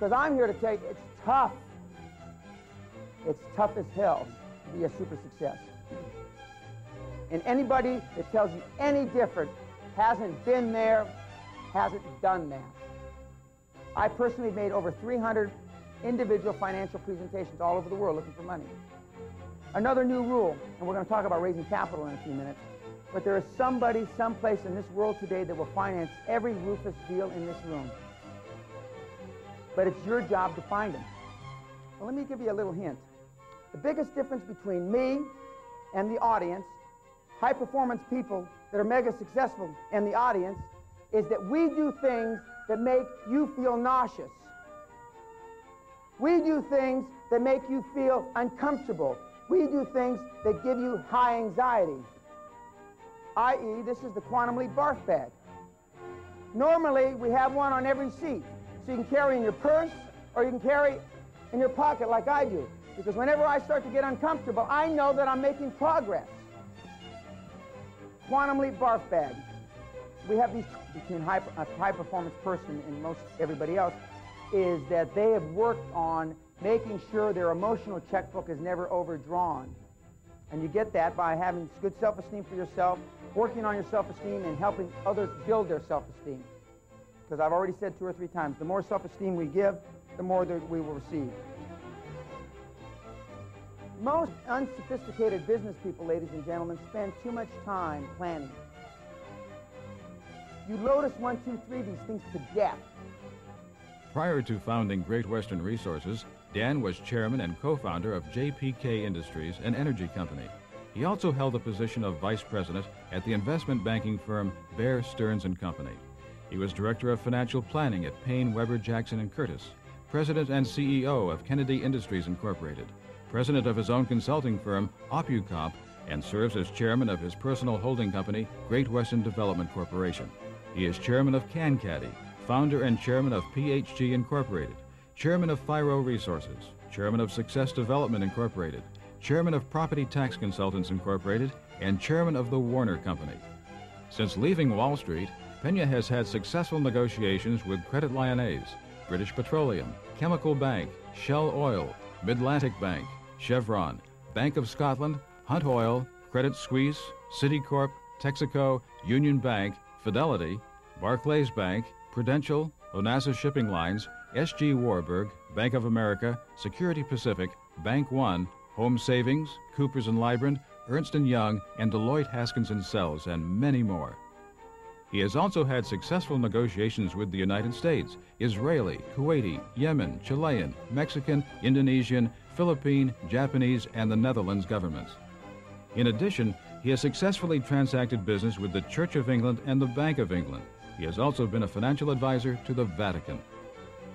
Because I'm here to take, it's tough as hell to be a super success. And anybody that tells you any different hasn't been there, hasn't done that. I personally made over 300 individual financial presentations all over the world looking for money. Another new rule, and we're going to talk about raising capital in a few minutes, but there is somebody someplace in this world today that will finance every Rufus deal in this room. But it's your job to find them. Well, let me give you a little hint. The biggest difference between me and the audience, high-performance people that are mega successful and the audience, is that we do things that make you feel nauseous. We do things that make you feel uncomfortable. We do things that give you high anxiety. I.e., this is the Quantum Leap barf bag. Normally, we have one on every seat, so you can carry in your purse or you can carry in your pocket like I do, because whenever I start to get uncomfortable, I know that I'm making progress. Quantum Leap barf bag. We have these between a high-performance person and most everybody else, is that they have worked on making sure their emotional checkbook is never overdrawn. And you get that by having good self-esteem for yourself, working on your self-esteem, and helping others build their self-esteem. Because I've already said 2 or 3 times, the more self-esteem we give, the more that we will receive. Most unsophisticated business people, ladies and gentlemen, spend too much time planning. You notice 1, 2, 3 these things to death. Prior to founding Great Western Resources, Dan was chairman and co-founder of JPK Industries, an energy company. He also held the position of vice president at the investment banking firm Bear Stearns & Company. He was director of financial planning at Payne, Weber, Jackson & Curtis, president and CEO of Kennedy Industries, Incorporated, president of his own consulting firm, OpuComp, and serves as chairman of his personal holding company, Great Western Development Corporation. He is chairman of CanCaddy, founder and chairman of PHG Incorporated, chairman of FIRO Resources, chairman of Success Development Incorporated, chairman of Property Tax Consultants Incorporated, and chairman of the Warner Company. Since leaving Wall Street, Peña has had successful negotiations with Credit Lyonnais, British Petroleum, Chemical Bank, Shell Oil, Mid-Atlantic Bank, Chevron, Bank of Scotland, Hunt Oil, Credit Suisse, Citicorp, Texaco, Union Bank, Fidelity, Barclays Bank, Prudential, Onassa Shipping Lines, SG Warburg, Bank of America, Security Pacific, Bank One, Home Savings, Coopers & Lybrand, Ernst & Young, and Deloitte Haskins & Sells, and many more. He has also had successful negotiations with the United States, Israeli, Kuwaiti, Yemen, Chilean, Mexican, Indonesian, Philippine, Japanese, and the Netherlands governments. In addition, he has successfully transacted business with the Church of England and the Bank of England. He has also been a financial advisor to the Vatican.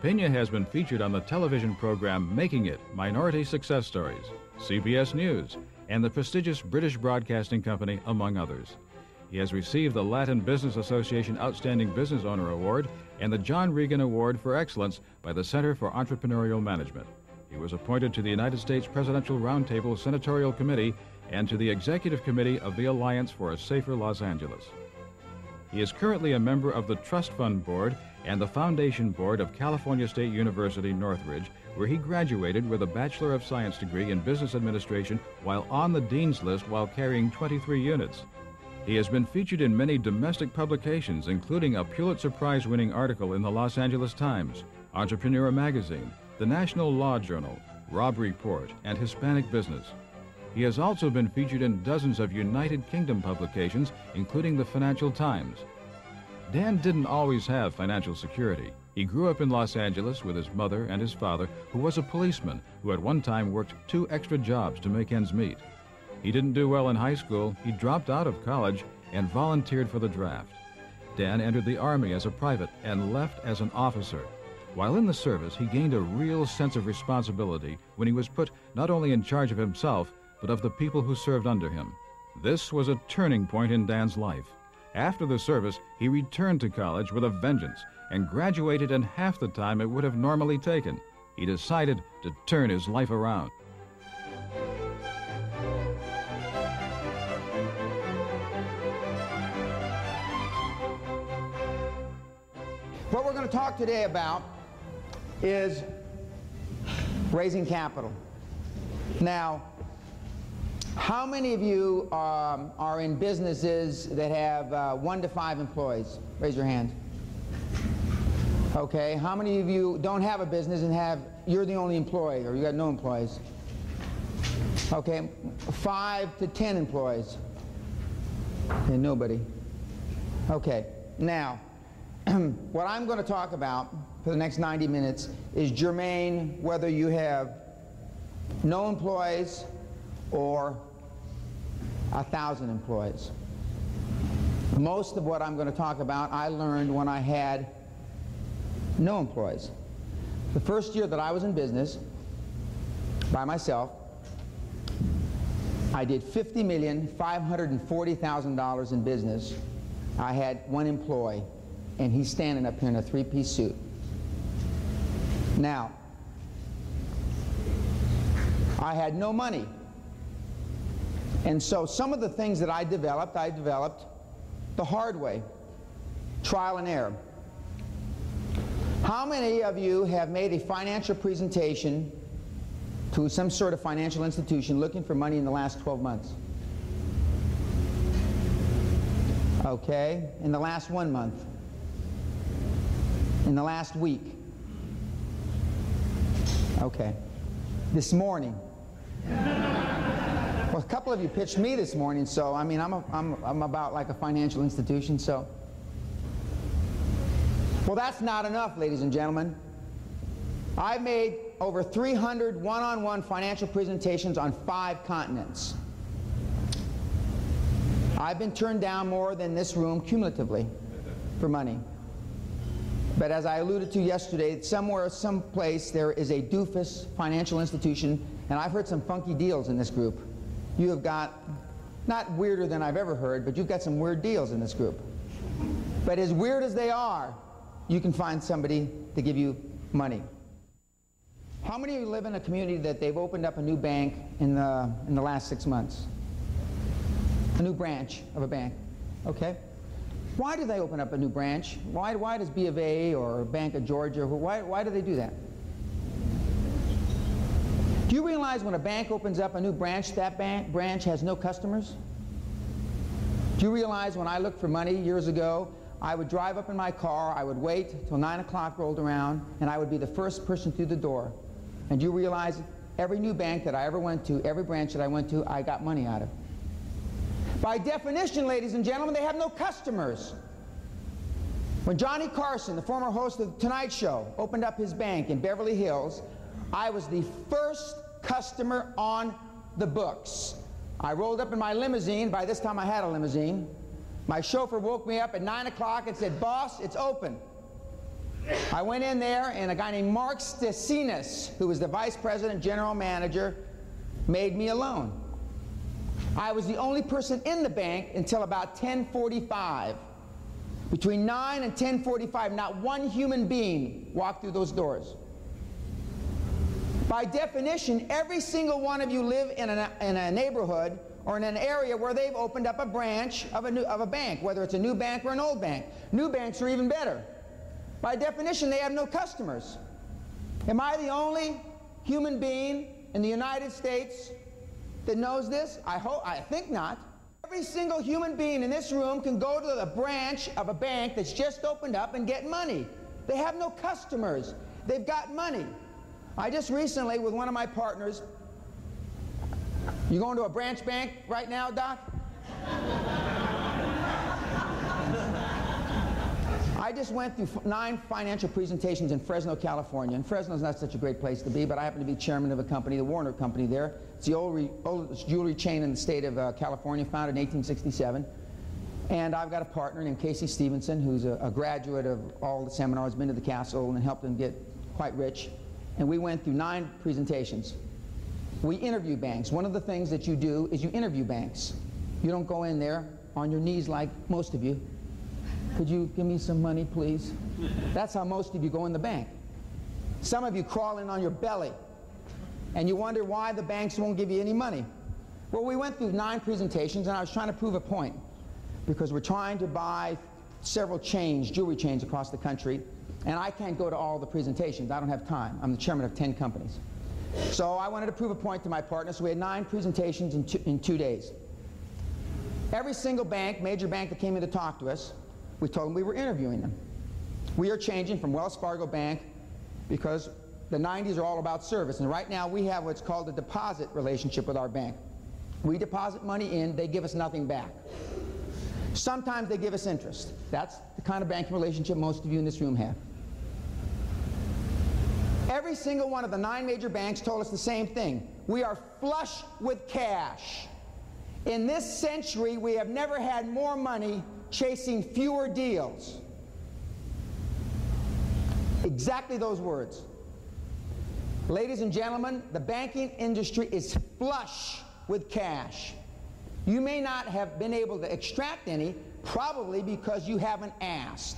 Peña has been featured on the television program Making It, Minority Success Stories, CBS News, and the prestigious British Broadcasting Company, among others. He has received the Latin Business Association Outstanding Business Owner Award and the John Regan Award for Excellence by the Center for Entrepreneurial Management. He was appointed to the United States Presidential Roundtable Senatorial Committee and to the Executive Committee of the Alliance for a Safer Los Angeles. He is currently a member of the Trust Fund Board and the Foundation Board of California State University, Northridge, where he graduated with a Bachelor of Science degree in Business Administration while on the Dean's List while carrying 23 units. He has been featured in many domestic publications, including a Pulitzer Prize-winning article in the Los Angeles Times, Entrepreneur Magazine, the National Law Journal, Robb Report, and Hispanic Business. He has also been featured in dozens of United Kingdom publications, including the Financial Times. Dan didn't always have financial security. He grew up in Los Angeles with his mother and his father, who was a policeman who at one time worked 2 extra jobs to make ends meet. He didn't do well in high school, he dropped out of college, and volunteered for the draft. Dan entered the Army as a private and left as an officer. While in the service, he gained a real sense of responsibility when he was put not only in charge of himself, but of the people who served under him. This was a turning point in Dan's life. After the service, he returned to college with a vengeance and graduated in half the time it would have normally taken. He decided to turn his life around. What we're going to talk today about is raising capital. Now, how many of you are in businesses that have 1 to 5 employees? Raise your hand. Okay, how many of you don't have a business and you're the only employee, or you got no employees? Okay, 5 to 10 employees. Okay, nobody. Okay, now, what I'm going to talk about for the next 90 minutes is germane whether you have no employees or 1,000 employees. Most of what I'm going to talk about I learned when I had no employees. The first year that I was in business by myself, I did $50,540,000 in business. I had one employee, and he's standing up here in a three-piece suit. Now, I had no money. And so some of the things that I developed the hard way, trial and error. How many of you have made a financial presentation to some sort of financial institution looking for money in the last 12 months? Okay, in the last 1 month, in the last week. Okay, this morning. Well, a couple of you pitched me this morning, so I mean, I'm about like a financial institution, so. Well, that's not enough, ladies and gentlemen. I've made over 300 one-on-one financial presentations on 5 continents. I've been turned down more than this room cumulatively for money. But as I alluded to yesterday, somewhere, someplace, there is a doofus financial institution, and I've heard some funky deals in this group. You have got, not weirder than I've ever heard, but you've got some weird deals in this group. But as weird as they are, you can find somebody to give you money. How many of you live in a community that they've opened up a new bank in the last 6 months? A new branch of a bank, okay? Why do they open up a new branch? Why does B of A or Bank of Georgia, why do they do that? Do you realize when a bank opens up a new branch, that branch has no customers? Do you realize when I looked for money years ago, I would drive up in my car, I would wait till 9 o'clock rolled around, and I would be the first person through the door. And you realize every new bank that I ever went to, every branch that I went to, I got money out of. By definition, ladies and gentlemen, they have no customers. When Johnny Carson, the former host of The Tonight Show, opened up his bank in Beverly Hills, I was the first customer on the books. I rolled up in my limousine. By this time I had a limousine. My chauffeur woke me up at 9 o'clock and said, "Boss, it's open." I went in there, and a guy named Mark Stasinis, who was the vice president general manager, made me a loan. I was the only person in the bank until about 10:45. Between 9 and 10:45, not one human being walked through those doors. By definition, every single one of you live in a neighborhood or in an area where they've opened up a branch of a bank, whether it's a new bank or an old bank. New banks are even better. By definition, they have no customers. Am I the only human being in the United States that knows this? I think not. Every single human being in this room can go to the branch of a bank that's just opened up and get money. They have no customers. They've got money. I just recently, with one of my partners, you going to a branch bank right now, Doc? I just went through 9 financial presentations in Fresno, California. And Fresno's not such a great place to be, but I happen to be chairman of a company, the Warner Company there. It's the oldest jewelry chain in the state of California, founded in 1867. And I've got a partner named Casey Stevenson, who's a graduate of all the seminars, been to the castle, and helped them get quite rich. And we went through 9 presentations. We interview banks. One of the things that you do is you interview banks. You don't go in there on your knees like most of you. Could you give me some money, please? That's how most of you go in the bank. Some of you crawl in on your belly, and you wonder why the banks won't give you any money. Well, we went through 9 presentations, and I was trying to prove a point, because we're trying to buy several chains, jewelry chains across the country, and I can't go to all the presentations. I don't have time. I'm the chairman of 10 companies. So I wanted to prove a point to my partner, so we had 9 presentations in two days. Every single bank, major bank that came in to talk to us, we told them we were interviewing them. We are changing from Wells Fargo Bank, because the 90s are all about service, and right now we have what's called a deposit relationship with our bank. We deposit money in, they give us nothing back. Sometimes they give us interest. That's the kind of banking relationship most of you in this room have. Every single one of the 9 major banks told us the same thing. We are flush with cash. In this century, we have never had more money chasing fewer deals. Exactly those words. Ladies and gentlemen, the banking industry is flush with cash. You may not have been able to extract any, probably because you haven't asked.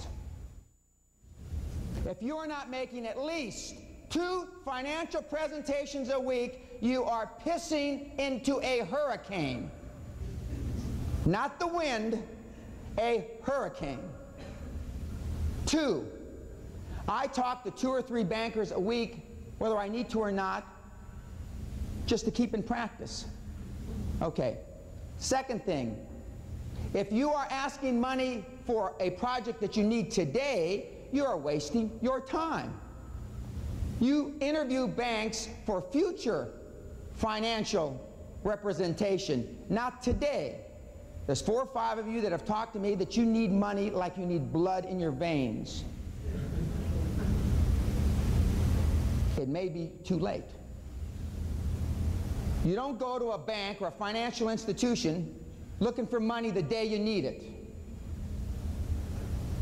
If you are not making at least 2 financial presentations a week, you are pissing into a hurricane. Not the wind, a hurricane. 2. I talk to 2 or 3 bankers a week, whether I need to or not, just to keep in practice. Okay. Second thing, if you are asking money for a project that you need today, you are wasting your time. You interview banks for future financial representation, not today. There's 4 or 5 of you that have talked to me that you need money like you need blood in your veins. It may be too late. You don't go to a bank or a financial institution looking for money the day you need it.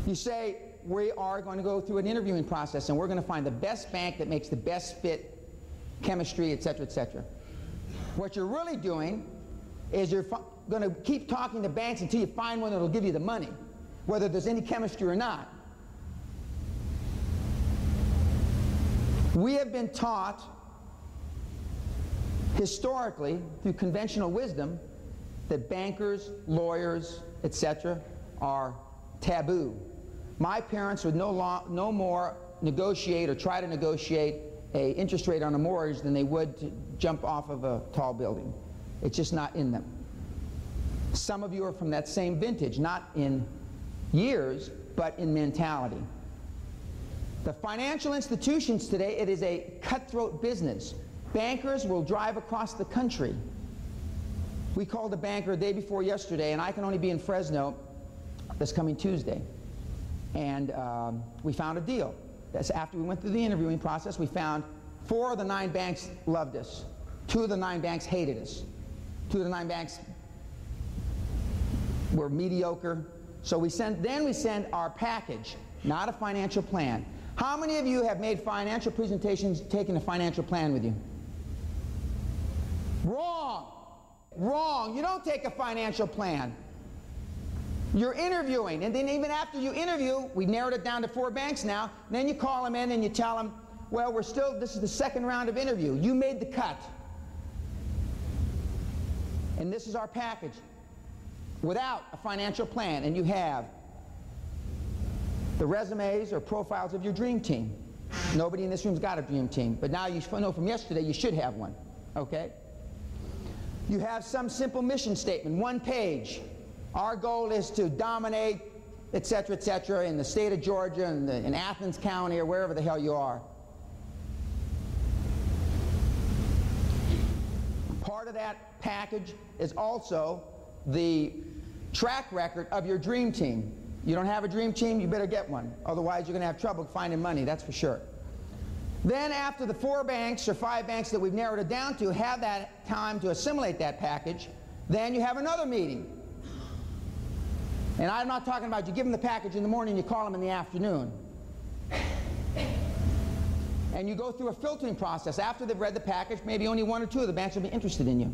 You say, we are going to go through an interviewing process and we're going to find the best bank that makes the best fit, chemistry, etc., etc. What you're really doing is you're going to keep talking to banks until you find one that will give you the money, whether there's any chemistry or not. We have been taught historically, through conventional wisdom, that bankers, lawyers, etc., are taboo. My parents would no more negotiate or try to negotiate an interest rate on a mortgage than they would to jump off of a tall building. It's just not in them. Some of you are from that same vintage, not in years, but in mentality. The financial institutions today, it is a cutthroat business. Bankers will drive across the country. We called a banker the day before yesterday, and I can only be in Fresno this coming Tuesday. And we found a deal. That's after we went through the interviewing process, we found 4 of the 9 banks loved us. 2 of the 9 banks hated us. 2 of the 9 banks were mediocre. So then we send our package, not a financial plan. How many of you have made financial presentations, taken a financial plan with you? Wrong. Wrong. You don't take a financial plan. You're interviewing, and then even after you interview, we narrowed it down to 4 banks now, then you call them in and you tell them, well, we're still, this is the 2nd round of interview. You made the cut. And this is our package without a financial plan, and you have the resumes or profiles of your dream team. Nobody in this room's got a dream team, but now you know from yesterday you should have one, okay? You have some simple mission statement, 1 page. Our goal is to dominate, etc., etc., in the state of Georgia and in Athens County or wherever the hell you are. Part of that package is also the track record of your dream team. You don't have a dream team, you better get one. Otherwise, you're going to have trouble finding money, that's for sure. Then after the 4 banks or 5 banks that we've narrowed it down to have that time to assimilate that package, then you have another meeting. And I'm not talking about you give them the package in the morning, you call them in the afternoon. And you go through a filtering process. After they've read the package, maybe only 1 or 2 of the banks will be interested in you.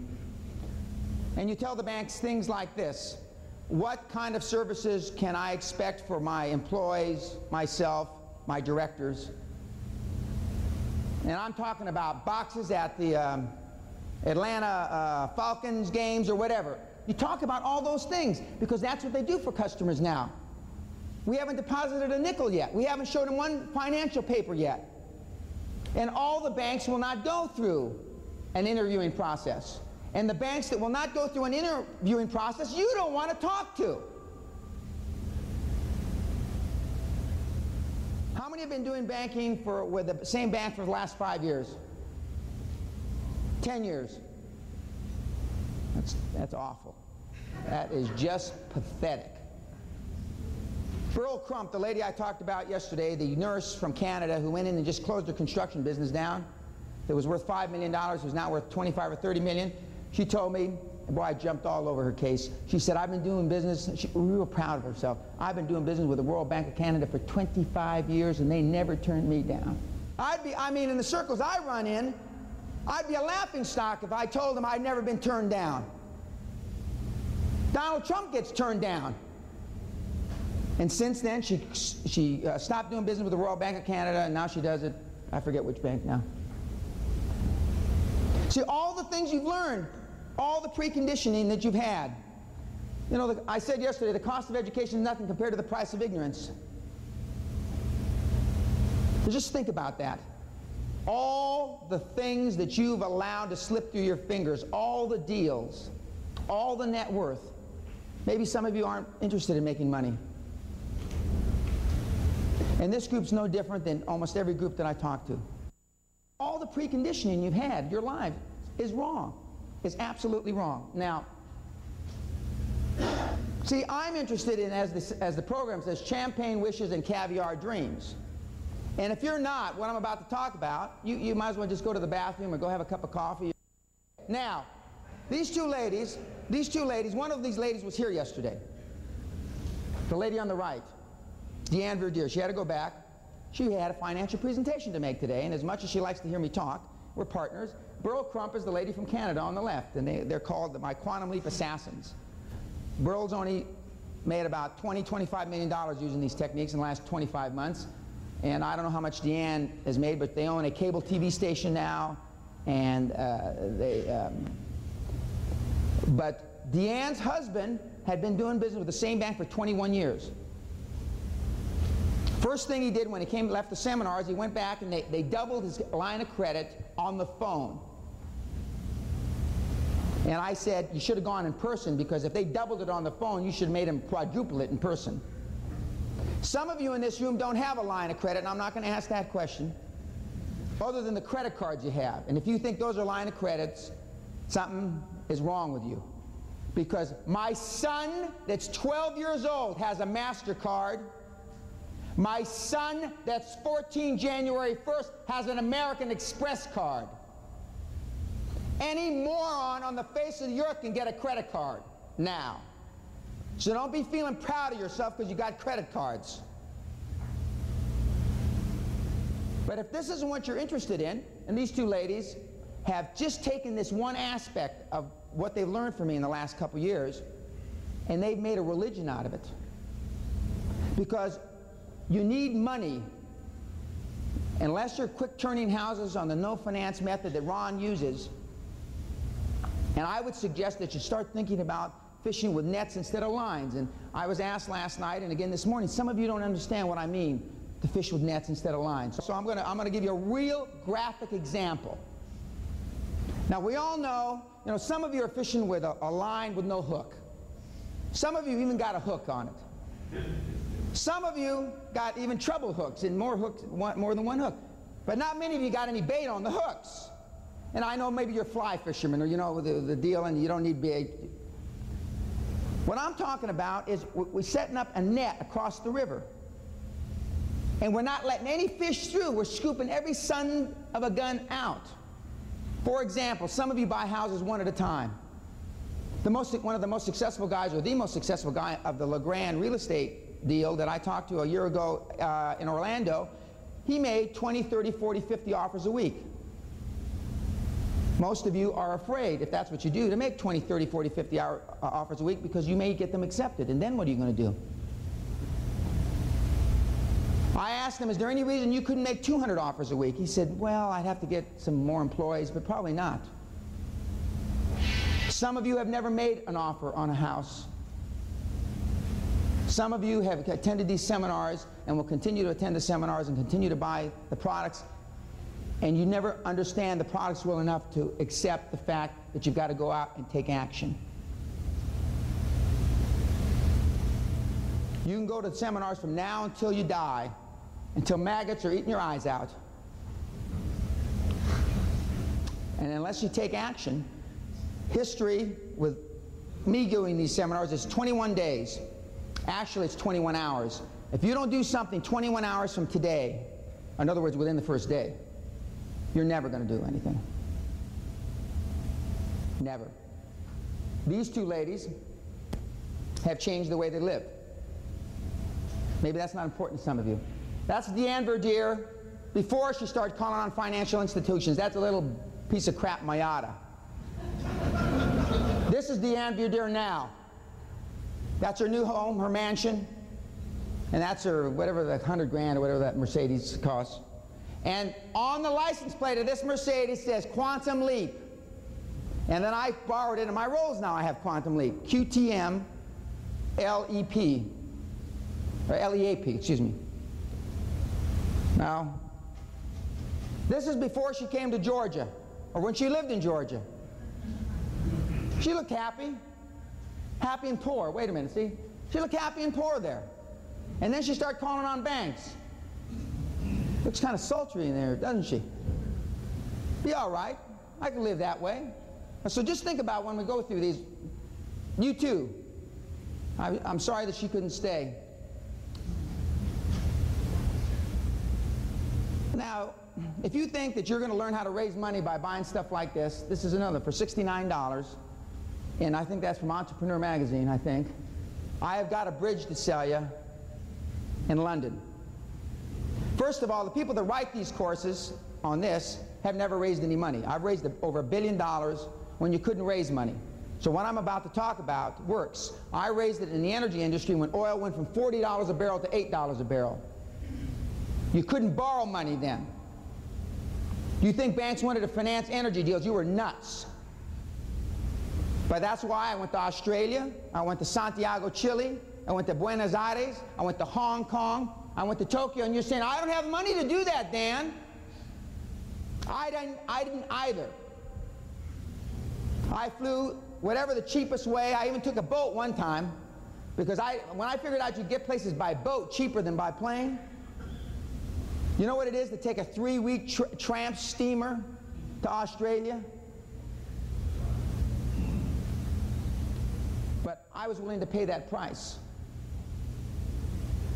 And you tell the banks things like this. What kind of services can I expect for my employees, myself, my directors? And I'm talking about boxes at the Atlanta Falcons games or whatever. You talk about all those things because that's what they do for customers now. We haven't deposited a nickel yet. We haven't showed them one financial paper yet. And all the banks will not go through an interviewing process. And the banks that will not go through an interviewing process, you don't want to talk to. How many have been doing banking with the same bank for the last 5 years? 10 years? That's awful. That is just pathetic. Burl Crump, the lady I talked about yesterday, the nurse from Canada who went in and just closed her construction business down, that was worth $5 million, was now worth $25 or $30 million, she told me, and boy, I jumped all over her case. She said, I've been doing business, she was real proud of herself, I've been doing business with the Royal Bank of Canada for 25 years and they never turned me down. I mean, in the circles I run in, I'd be a laughingstock if I told them I'd never been turned down. Donald Trump gets turned down. And since then, she stopped doing business with the Royal Bank of Canada, and now she does it, I forget which bank now. See, all the things you've learned, all the preconditioning that you've had. You know, I said yesterday, the cost of education is nothing compared to the price of ignorance. So just think about that. All the things that you've allowed to slip through your fingers, all the deals, all the net worth. Maybe some of you aren't interested in making money. And this group's no different than almost every group that I talk to. All the preconditioning you've had, your life, is wrong. It's absolutely wrong. Now, see, I'm interested in, as the program says, champagne wishes and caviar dreams. And if you're not, what I'm about to talk about, you might as well just go to the bathroom or go have a cup of coffee. Now, these two ladies, one of these ladies was here yesterday. The lady on the right, Deanne Verdier, she had to go back. She had a financial presentation to make today, and as much as she likes to hear me talk, we're partners. Burl Crump is the lady from Canada on the left, and they're called my Quantum Leap Assassins. Burl's only made about $20–25 million using these techniques in the last 25 months, and I don't know how much Deanne has made, but they own a cable TV station now, and but Deanne's husband had been doing business with the same bank for 21 years. First thing he did when he left the seminars, he went back and they doubled his line of credit on the phone. And I said, you should have gone in person, because if they doubled it on the phone, you should have made him quadruple it in person. Some of you in this room don't have a line of credit, and I'm not going to ask that question, other than the credit cards you have. And if you think those are line of credits, something is wrong with you. Because my son that's 12 years old has a MasterCard. My son that's 14 January 1st has an American Express card. Any moron on the face of the earth can get a credit card now. So don't be feeling proud of yourself because you got credit cards. But if this isn't what you're interested in, and these two ladies have just taken this one aspect of what they've learned from me in the last couple years, and they've made a religion out of it. Because you need money, unless you're quick turning houses on the no finance method that Ron uses. And I would suggest that you start thinking about fishing with nets instead of lines. And I was asked last night and again this morning, some of you don't understand what I mean to fish with nets instead of lines. So I'm gonna give you a real graphic example. Now we all know, you know, some of you are fishing with a line with no hook. Some of you even got a hook on it. Some of you got even treble hooks and more than one hook. But not many of you got any bait on the hooks. And I know maybe you're fly fishermen, or you know the deal, and you don't need bait. What I'm talking about is we're setting up a net across the river. And we're not letting any fish through. We're scooping every son of a gun out. For example, some of you buy houses one at a time. One of the most successful guys, or the most successful guy of the Lybrand real estate deal that I talked to a year ago in Orlando, he made 20, 30, 40, 50 offers a week. Most of you are afraid, if that's what you do, to make 20, 30, 40, 50 offers a week, because you may get them accepted, and then what are you going to do? I asked him, is there any reason you couldn't make 200 offers a week? He said, well, I'd have to get some more employees, but probably not. Some of you have never made an offer on a house. Some of you have attended these seminars and will continue to attend the seminars and continue to buy the products, and you never understand the products well enough to accept the fact that you've got to go out and take action. You can go to seminars from now until you die, until maggots are eating your eyes out. And unless you take action, history with me doing these seminars is 21 days. Actually, it's 21 hours. If you don't do something 21 hours from today, in other words, within the first day, you're never going to do anything. Never. These two ladies have changed the way they live. Maybe that's not important to some of you. That's Deanne Verdier before she started calling on financial institutions. That's a little piece of crap Mayada. This is Deanne Verdier now. That's her new home, her mansion, and that's her whatever the 100 grand or whatever that Mercedes costs. And on the license plate of this Mercedes says Quantum Leap. And then I borrowed it in my rolls now. I have Quantum Leap, QTM LEP, or LEAP, excuse me. Now, this is before she came to Georgia, or when she lived in Georgia. She looked happy. Happy and poor. Wait a minute, see? She looked happy and poor there. And then she started calling on banks. Looks kind of sultry in there, doesn't she? Be all right. I can live that way. So just think about when we go through these. You too. I'm sorry that she couldn't stay. Now, if you think that you're going to learn how to raise money by buying stuff like this, this is another for $69. And I think that's from Entrepreneur Magazine, I think. I have got a bridge to sell you in London. First of all, the people that write these courses on this have never raised any money. I've raised over $1 billion when you couldn't raise money. So what I'm about to talk about works. I raised it in the energy industry when oil went from $40 a barrel to $8 a barrel. You couldn't borrow money then. You think banks wanted to finance energy deals? You were nuts. But that's why I went to Australia, I went to Santiago, Chile, I went to Buenos Aires, I went to Hong Kong, I went to Tokyo, and you're saying, I don't have money to do that, Dan. I didn't either. I flew whatever the cheapest way. I even took a boat one time, because when I figured out you get places by boat cheaper than by plane, you know what it is to take a 3-week tramp steamer to Australia? But I was willing to pay that price.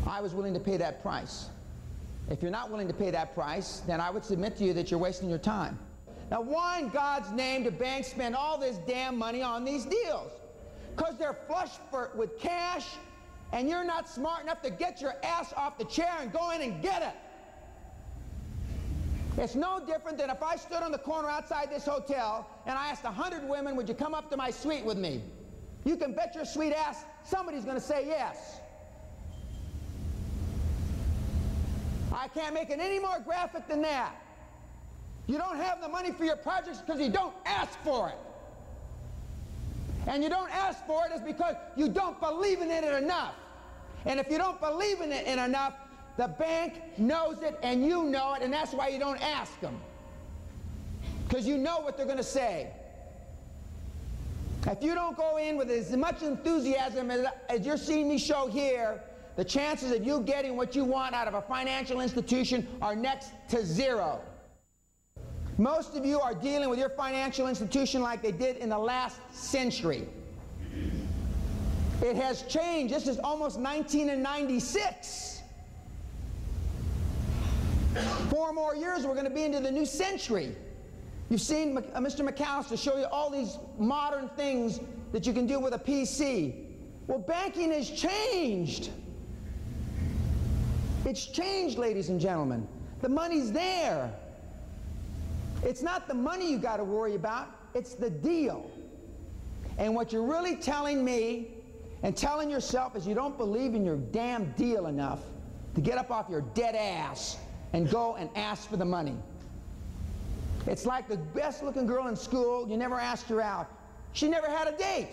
I was willing to pay that price. If you're not willing to pay that price, then I would submit to you that you're wasting your time. Now, why in God's name do banks spend all this damn money on these deals? Because they're flush with cash, and you're not smart enough to get your ass off the chair and go in and get it. It's no different than if I stood on the corner outside this hotel and I asked 100 women, would you come up to my suite with me? You can bet your sweet ass somebody's going to say yes. I can't make it any more graphic than that. You don't have the money for your projects because you don't ask for it. And you don't ask for it is because you don't believe in it enough. And if you don't believe in it enough, the bank knows it and you know it, and that's why you don't ask them. Because you know what they're going to say. If you don't go in with as much enthusiasm as you're seeing me show here, the chances of you getting what you want out of a financial institution are next to zero. Most of you are dealing with your financial institution like they did in the last century. It has changed. This is almost 1996. 4 more years, we're going to be into the new century. You've seen Mr. McAllister show you all these modern things that you can do with a PC. Well, banking has changed. It's changed, ladies and gentlemen. The money's there. It's not the money you got to worry about, it's the deal. And what you're really telling me and telling yourself is you don't believe in your damn deal enough to get up off your dead ass and go and ask for the money. It's like the best-looking girl in school, you never asked her out. She never had a date.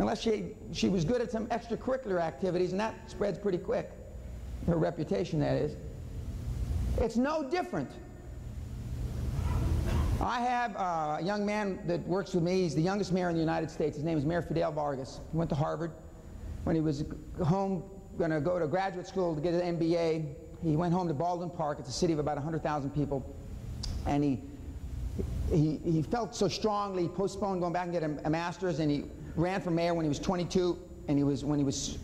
unless she was good at some extracurricular activities, and that spreads pretty quick, her reputation, that is. It's no different. I have a young man that works with me. He's the youngest mayor in the United States. His name is Mayor Fidel Vargas. He went to Harvard. When he was home, going to go to graduate school to get an MBA, he went home to Baldwin Park. It's a city of about 100,000 people. And he felt so strongly, he postponed going back and get a master's, and he ran for mayor when he was 22, and he was, when he was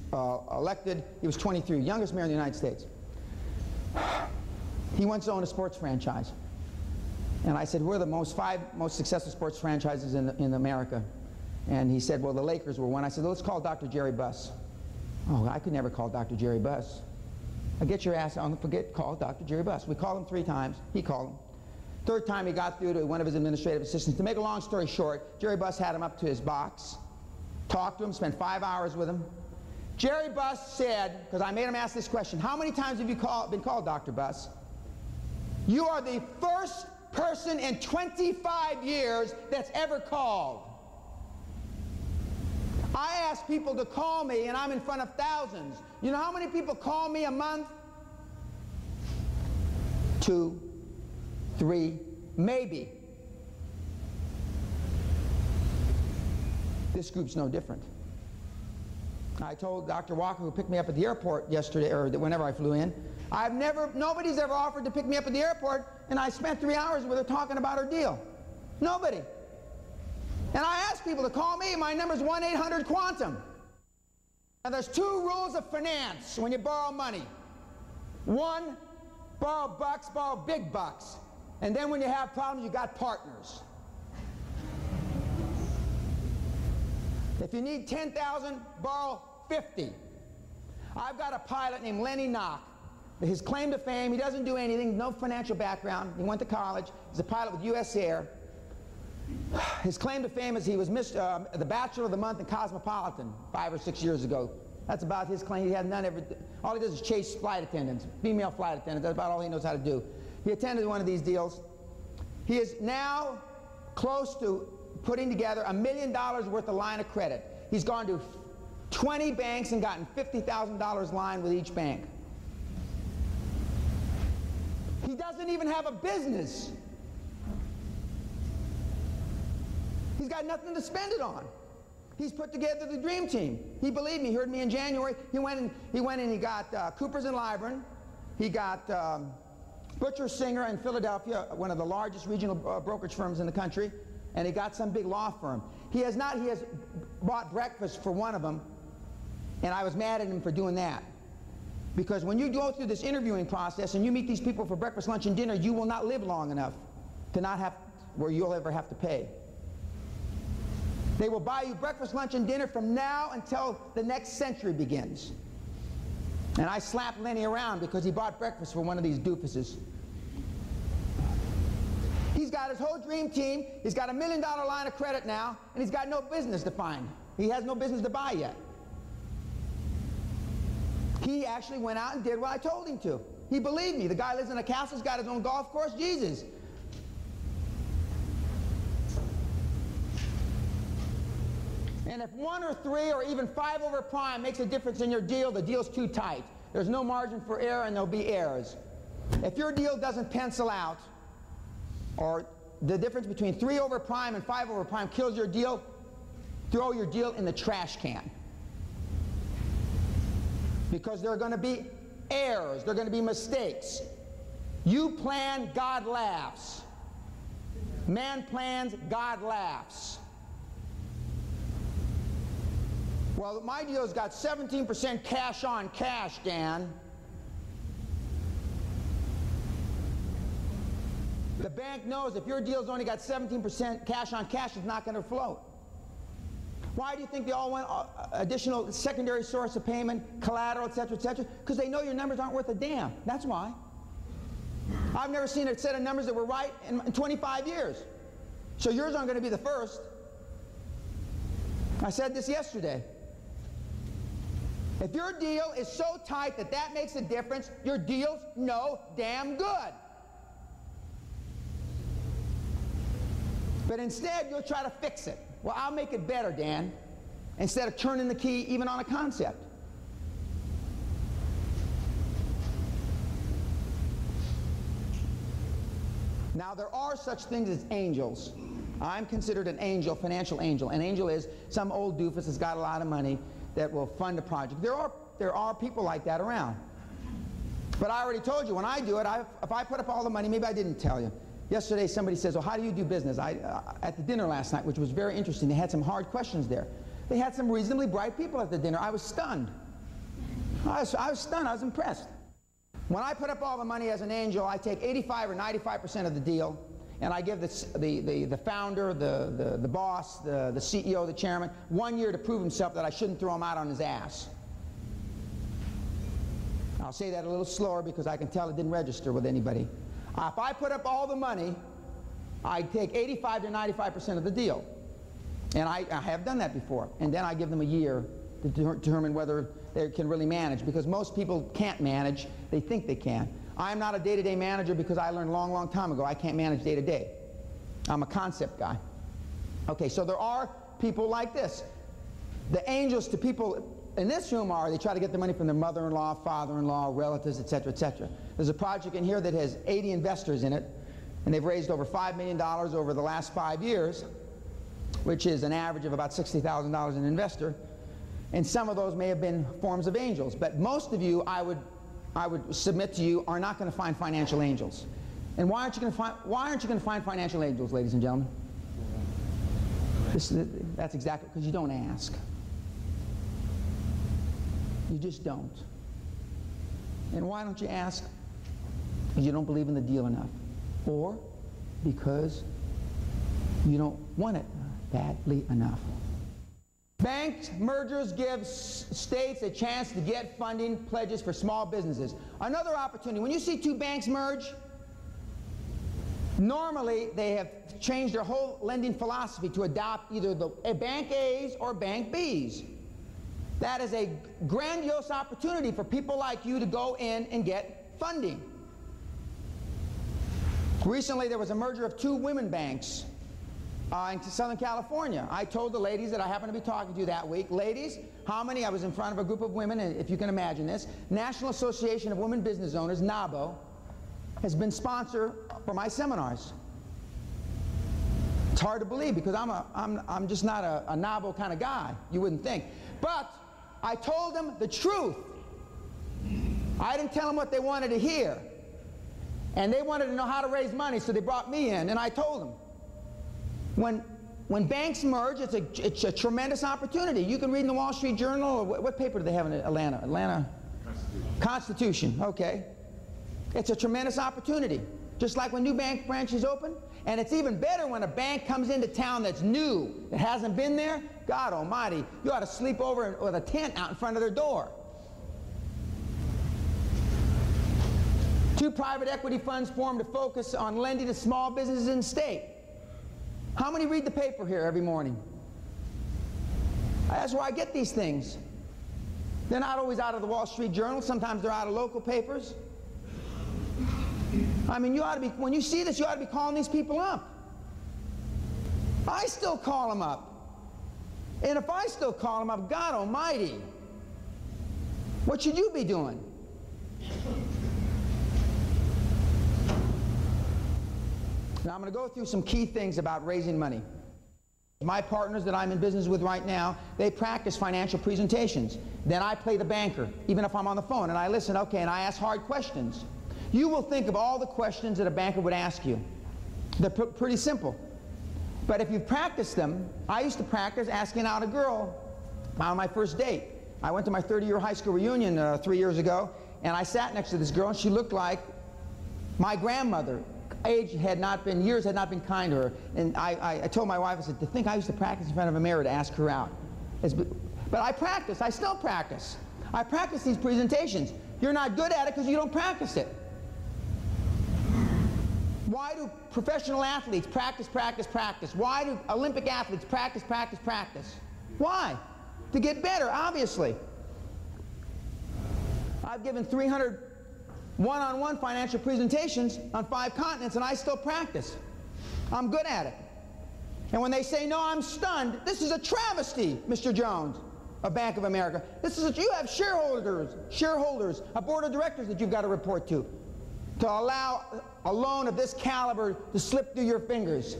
elected, he was 23, youngest mayor in the United States. He once owned a sports franchise. And I said, we're the five most successful sports franchises in America. And he said, well, the Lakers were one. I said, well, let's call Dr. Jerry Buss. Oh, I could never call Dr. Jerry Buss. Get your ass on the forget, call Dr. Jerry Buss. We called him 3 times. He called him. Third time he got through to one of his administrative assistants. To make a long story short, Jerry Buss had him up to his box, talked to him, spent 5 hours with him. Jerry Buss said, because I made him ask this question, how many times have you been called Dr. Buss? You are the first person in 25 years that's ever called. I ask people to call me, and I'm in front of thousands. You know how many people call me a month? 2, 3, maybe. This group's no different. I told Dr. Walker, who picked me up at the airport yesterday, or whenever I flew in, I've never, nobody's ever offered to pick me up at the airport, and I spent 3 hours with her talking about her deal. Nobody. And I ask people to call me. My number's 1-800-QUANTUM. Now, there's 2 rules of finance when you borrow money. 1, borrow bucks, borrow big bucks. And then when you have problems, you got partners. If you need 10,000, borrow 50. I've got a pilot named Lenny Knock. His claim to fame, he doesn't do anything, no financial background. He went to college. He's a pilot with U.S. Air. His claim to fame is he was the Bachelor of the Month in Cosmopolitan 5 or 6 years ago. That's about his claim. He had none ever. All he does is chase flight attendants, female flight attendants. That's about all he knows how to do. He attended one of these deals. He is now close to putting together $1 million worth of line of credit. He's gone to 20 banks and gotten $50,000 line with each bank. He doesn't even have a business. He's got nothing to spend it on. He's put together the dream team. He believed me. He heard me in January. He went and he got Coopers and Lybrand. He got Butcher Singer in Philadelphia, one of the largest regional brokerage firms in the country, and he got some big law firm. He has bought breakfast for one of them, and I was mad at him for doing that. Because when you go through this interviewing process and you meet these people for breakfast, lunch, and dinner, you will not live long enough to not have, where you'll ever have to pay. They will buy you breakfast, lunch, and dinner from now until the next century begins. And I slapped Lenny around because he bought breakfast for one of these doofuses. He's got his whole dream team. He's got $1 million line of credit now, and he's got no business to find. He has no business to buy yet. He actually went out and did what I told him to. He believed me. The guy lives in a castle, he's got his own golf course. Jesus. And if 1 or 3 or even 5 over prime makes a difference in your deal, the deal's too tight. There's no margin for error, and there'll be errors. If your deal doesn't pencil out, or the difference between 3 over prime and 5 over prime kills your deal, throw your deal in the trash can. Because there are going to be errors. There are going to be mistakes. You plan, God laughs. Man plans, God laughs. Well, my deal's got 17% cash on cash, Dan. The bank knows if your deal's only got 17% cash on cash, it's not going to float. Why do you think they all want additional secondary source of payment, collateral, et cetera, et cetera? Because they know your numbers aren't worth a damn. That's why. I've never seen a set of numbers that were right in 25 years. So yours aren't going to be the first. I said this yesterday. If your deal is so tight that that makes a difference, your deal's no damn good. But instead, you'll try to fix it. Well, I'll make it better, Dan. instead of turning the key even on a concept. Now, there are such things as angels. I'm considered an angel, financial angel. An angel is some old doofus that's got a lot of money that will fund a project. There are people like that around. But I already told you, when I do it, if I put up all the money, maybe I didn't tell you. Yesterday, somebody says, "Oh, how do you do business?" At the dinner last night, which was very interesting, they had some hard questions there. They had some reasonably bright people at the dinner. I was stunned. I was stunned. I was impressed. When I put up all the money as an angel, I take 85 or 95% of the deal, and I give the founder, the boss, the CEO, the chairman, 1 year to prove himself that I shouldn't throw him out on his ass. I'll say that a little slower because I can tell it didn't register with anybody. If I put up all the money, I take 85 to 95% of the deal. And I have done that before. And then I give them a year to determine whether they can really manage, because most people can't manage. They think they can. I'm not a day-to-day manager because I learned a long, long time ago I can't manage day-to-day. I'm a concept guy. Okay, so there are people like this. The angels to people in this room are, they try to get the money from their mother-in-law, father-in-law, relatives, etc., etc. There's a project in here that has 80 investors in it, and they've raised over $5 million over the last 5 years, which is an average of about $60,000 an investor. And some of those may have been forms of angels. But most of you, I would submit to you, are not going to find financial angels. And why aren't you going to find, financial angels, ladies and gentlemen? That's exactly, because you don't ask. You just don't. And why don't you ask? Because you don't believe in the deal enough, or because you don't want it badly enough. Bank mergers give states a chance to get funding pledges for small businesses. Another opportunity. When you see two banks merge, normally they have changed their whole lending philosophy to adopt either the bank A's or bank B's. That is a grandiose opportunity for people like you to go in and get funding. Recently, there was a merger of two women banks in Southern California. I told the ladies that I happened to be talking to that week, ladies, how many? I was in front of a group of women, and if you can imagine this, National Association of Women Business Owners, NABO, has been sponsor for my seminars. It's hard to believe because I'm just not a NABO kind of guy, you wouldn't think. But I told them the truth. I didn't tell them what they wanted to hear. And they wanted to know how to raise money, so they brought me in, and I told them. When banks merge, it's a tremendous opportunity. You can read in the Wall Street Journal, or what paper do they have in Atlanta? Atlanta? Constitution, okay. It's a tremendous opportunity. Just like when new bank branches open, and it's even better when a bank comes into town that's new, that hasn't been there. God almighty, you ought to sleep over with a tent out in front of their door. Two private equity funds formed to focus on lending to small businesses in the state. How many read the paper here every morning? That's where I get these things. They're not always out of the Wall Street Journal. Sometimes they're out of local papers. I mean, you ought to be, when you see this, you ought to be calling these people up. I still call them up. And if I still call them up, God almighty, what should you be doing? Now, I'm going to go through some key things about raising money. My partners that I'm in business with right now, they practice financial presentations. Then I play the banker, even if I'm on the phone, and I listen, okay, and I ask hard questions. You will think of all the questions that a banker would ask you. They're pretty simple. But if you practice them, I used to practice asking out a girl on my first date. I went to my 30-year high school reunion 3 years ago, and I sat next to this girl, and she looked like my grandmother. Age had not been, years had not been kind to her. And I told my wife, I said, to think I used to practice in front of a mirror to ask her out. But I practice. I still practice. I practice these presentations. You're not good at it because you don't practice it. Why do professional athletes practice, practice, practice? Why do Olympic athletes practice, practice, practice? Why? To get better, obviously. I've given 300 one-on-one financial presentations on 5 continents, and I still practice. I'm good at it. And when they say, no, I'm stunned, this is a travesty, Mr. Jones of Bank of America. This is you have shareholders, a board of directors that you've got to report to. To allow a loan of this caliber to slip through your fingers.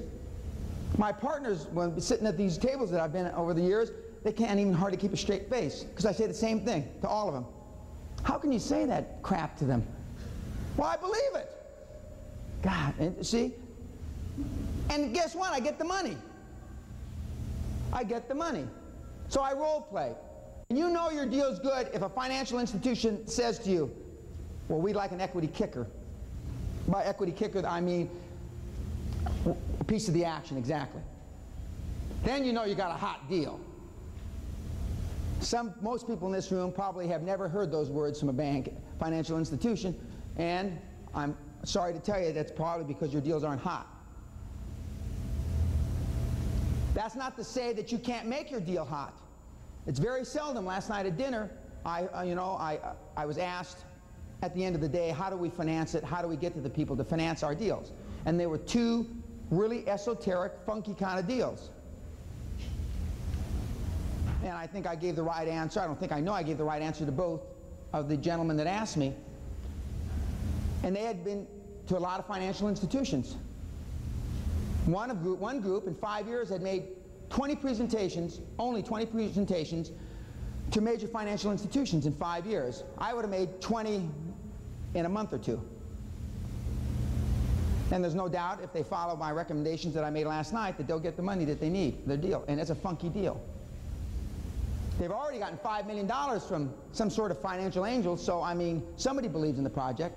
My partners, when sitting at these tables that I've been at over the years, they can't even hardly keep a straight face, because I say the same thing to all of them. How can you say that crap to them? Well, I believe it. God, and see? And guess what? I get the money. I get the money. So I role play. And you know your deal's good if a financial institution says to you, well, we'd like an equity kicker. By equity kicker, I mean a piece of the action, exactly. Then you know you got a hot deal. Most people in this room probably have never heard those words from a bank, financial institution, and I'm sorry to tell you that's probably because your deals aren't hot. That's not to say that you can't make your deal hot. It's very seldom. Last night at dinner, I was asked at the end of the day, how do we finance it? How do we get to the people to finance our deals? And they were two really esoteric, funky kind of deals. And I think I gave the right answer. I don't think I know I gave the right answer to both of the gentlemen that asked me. And they had been to a lot of financial institutions. One group in 5 years had made 20 presentations, only 20 presentations, to major financial institutions in 5 years. I would have made 20 in a month or two. And there's no doubt if they follow my recommendations that I made last night that they'll get the money that they need, their deal. And it's a funky deal. They've already gotten $5 million from some sort of financial angel, so I mean, somebody believes in the project.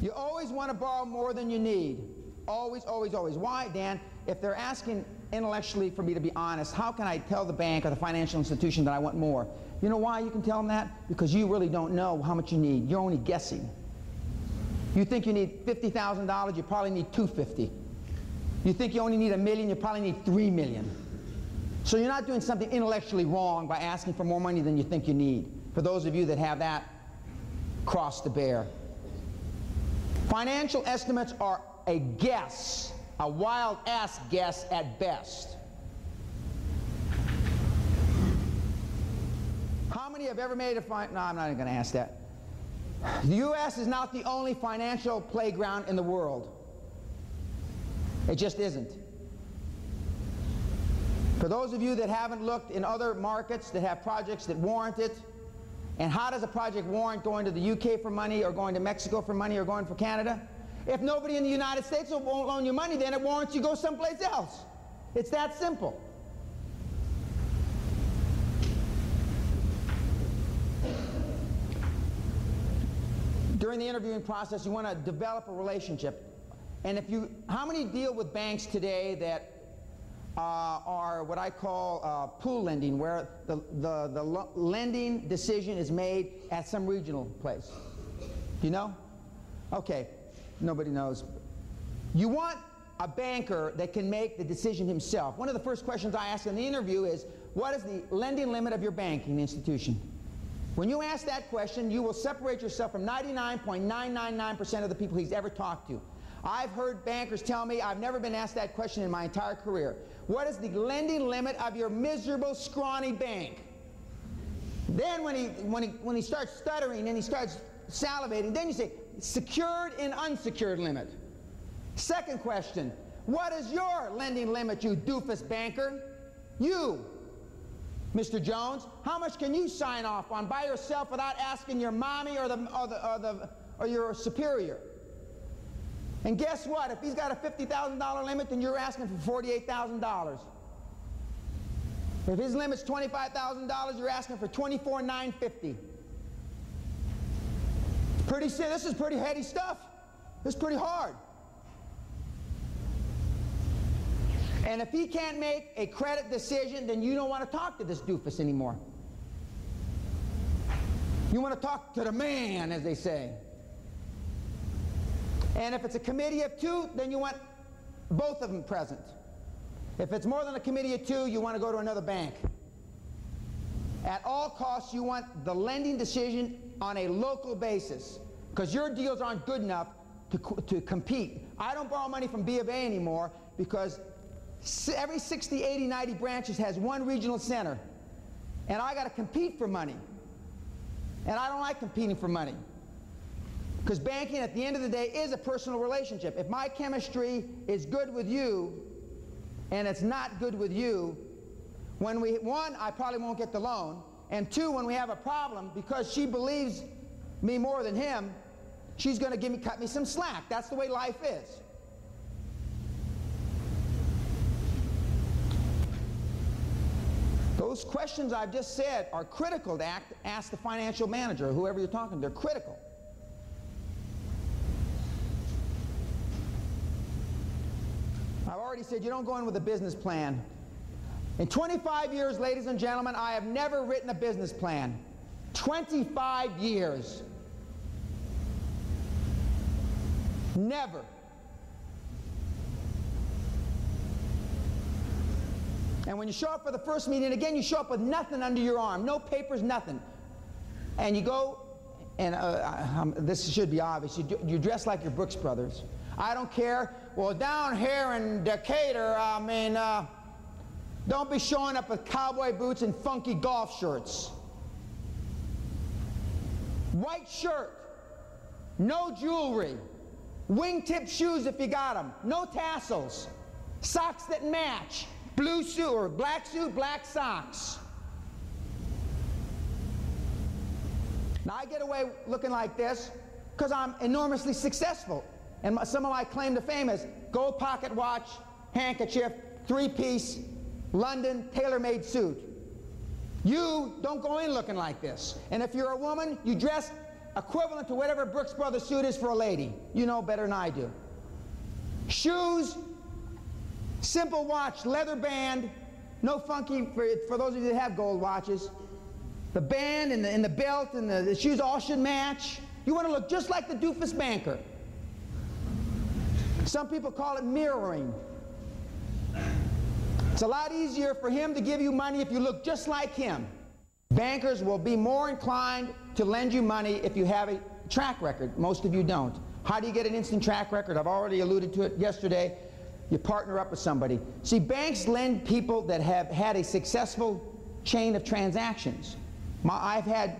You always want to borrow more than you need. Always, always, always. Why, Dan? If they're asking intellectually for me to be honest, how can I tell the bank or the financial institution that I want more? You know why you can tell them that? Because you really don't know how much you need. You're only guessing. You think you need $50,000, you probably need $250,000. You think you only need $1 million, you probably need $3 million. So you're not doing something intellectually wrong by asking for more money than you think you need. For those of you that have that, cross the bear. Financial estimates are a guess, a wild-ass guess at best. How many have ever made a No, I'm not even going to ask that. The U.S. is not the only financial playground in the world. It just isn't. For those of you that haven't looked in other markets that have projects that warrant it, and how does a project warrant going to the UK for money, or going to Mexico for money, or going for Canada? If nobody in the United States won't loan you money, then it warrants you go someplace else. It's that simple. During the interviewing process, you want to develop a relationship. And if you, how many deal with banks today that are what I call pool lending, where the lending decision is made at some regional place? You know? Okay. Nobody knows. You want a banker that can make the decision himself. One of the first questions I ask in the interview is, what is the lending limit of your banking institution? When you ask that question, you will separate yourself from 99.999% of the people he's ever talked to. I've heard bankers tell me, I've never been asked that question in my entire career. What is the lending limit of your miserable, scrawny bank? Then when he starts stuttering and he starts salivating, then you say, secured and unsecured limit. Second question, what is your lending limit, you doofus banker? You, Mr. Jones, how much can you sign off on by yourself without asking your mommy or your superior? And guess what? If he's got a $50,000 limit, then you're asking for $48,000. If his limit's $25,000, you're asking for $24,950. Pretty soon, this is pretty heady stuff. This is pretty hard. And if he can't make a credit decision, then you don't want to talk to this doofus anymore. You want to talk to the man, as they say. And if it's a committee of two, then you want both of them present. If it's more than a committee of two, you want to go to another bank. At all costs, you want the lending decision on a local basis. because your deals aren't good enough to compete. I don't borrow money from B of A anymore because every 60, 80, 90 branches has one regional center. And I got to compete for money. And I don't like competing for money. Because banking, at the end of the day, is a personal relationship. If my chemistry is good with you, and it's not good with you, when we, one, I probably won't get the loan, and two, when we have a problem, because she believes me more than him, she's going to cut me some slack. That's the way life is. Those questions I've just said are critical to ask the financial manager, or whoever you're talking to. They're critical. I've already said you don't go in with a business plan. In 25 years, ladies and gentlemen, I have never written a business plan. 25 years. Never. And when you show up for the first meeting, again, you show up with nothing under your arm. No papers, nothing. And you go, and this should be obvious, you dress like your Brooks Brothers. I don't care. Well, down here in Decatur, I mean, don't be showing up with cowboy boots and funky golf shirts. White shirt, no jewelry, wingtip shoes if you got them, no tassels, socks that match, blue suit or black suit, black socks. Now, I get away looking like this because I'm enormously successful. And some of my claim to fame is gold pocket watch, handkerchief, three-piece, London tailor-made suit. You don't go in looking like this. And if you're a woman, you dress equivalent to whatever Brooks Brothers suit is for a lady. You know better than I do. Shoes, simple watch, leather band, no funky, for those of you that have gold watches. The band and the belt and the shoes all should match. You want to look just like the doofus banker. Some people call it mirroring. It's a lot easier for him to give you money if you look just like him. Bankers will be more inclined to lend you money if you have a track record. Most of you don't. How do you get an instant track record? I've already alluded to it yesterday. You partner up with somebody. See, banks lend people that have had a successful chain of transactions. I've had,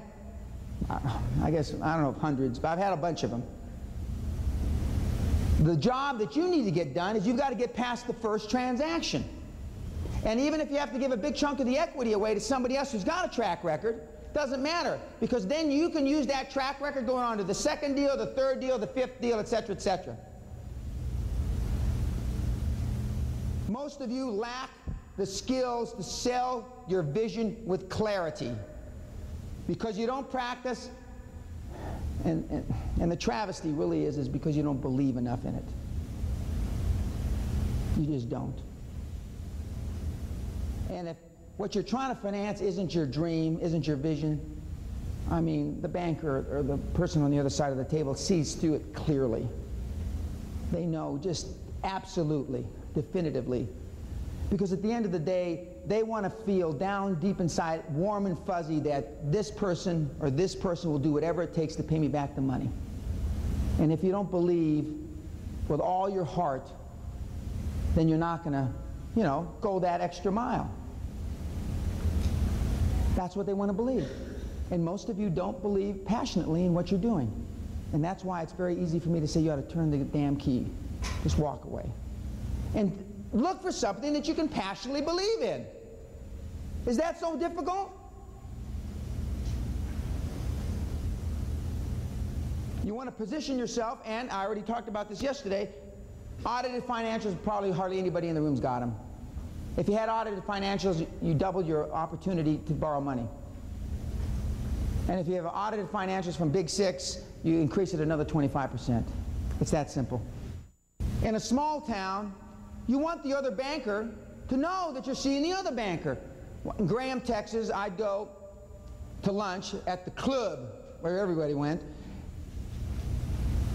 I guess, I don't know, hundreds, but I've had a bunch of them. The job that you need to get done is you've got to get past the first transaction. And even if you have to give a big chunk of the equity away to somebody else who's got a track record, doesn't matter, because then you can use that track record going on to the second deal, the third deal, the fifth deal, et cetera, et cetera. Most of you lack the skills to sell your vision with clarity because you don't practice. And the travesty really is because you don't believe enough in it. You just don't. And if what you're trying to finance isn't your dream, isn't your vision, I mean, the banker or the person on the other side of the table sees through it clearly. They know just absolutely, definitively. Because at the end of the day, they want to feel down deep inside, warm and fuzzy, that this person will do whatever it takes to pay me back the money. And if you don't believe with all your heart, then you're not going to, you know, go that extra mile. That's what they want to believe. And most of you don't believe passionately in what you're doing. And that's why it's very easy for me to say you ought to turn the damn key. Just walk away. And look for something that you can passionately believe in. Is that so difficult? You want to position yourself, and I already talked about this yesterday, audited financials, probably hardly anybody in the room's got them. If you had audited financials, you doubled your opportunity to borrow money. And if you have audited financials from Big Six, you increase it another 25%. It's that simple. In a small town, you want the other banker to know that you're seeing the other banker. In Graham, Texas, I'd go to lunch at the club where everybody went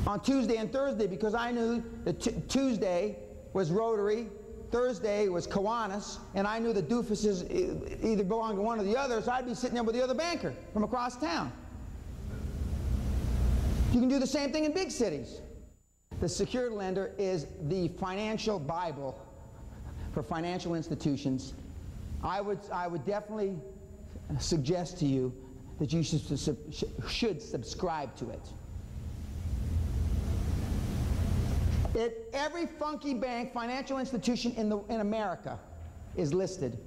on Tuesday and Thursday because I knew that Tuesday was Rotary, Thursday was Kiwanis, and I knew the doofuses either belonged to one or the other, so I'd be sitting there with the other banker from across town. You can do the same thing in big cities. The secured lender is the financial Bible for financial institutions. I would definitely suggest to you that you should subscribe to it. Every funky bank, financial institution in America is listed.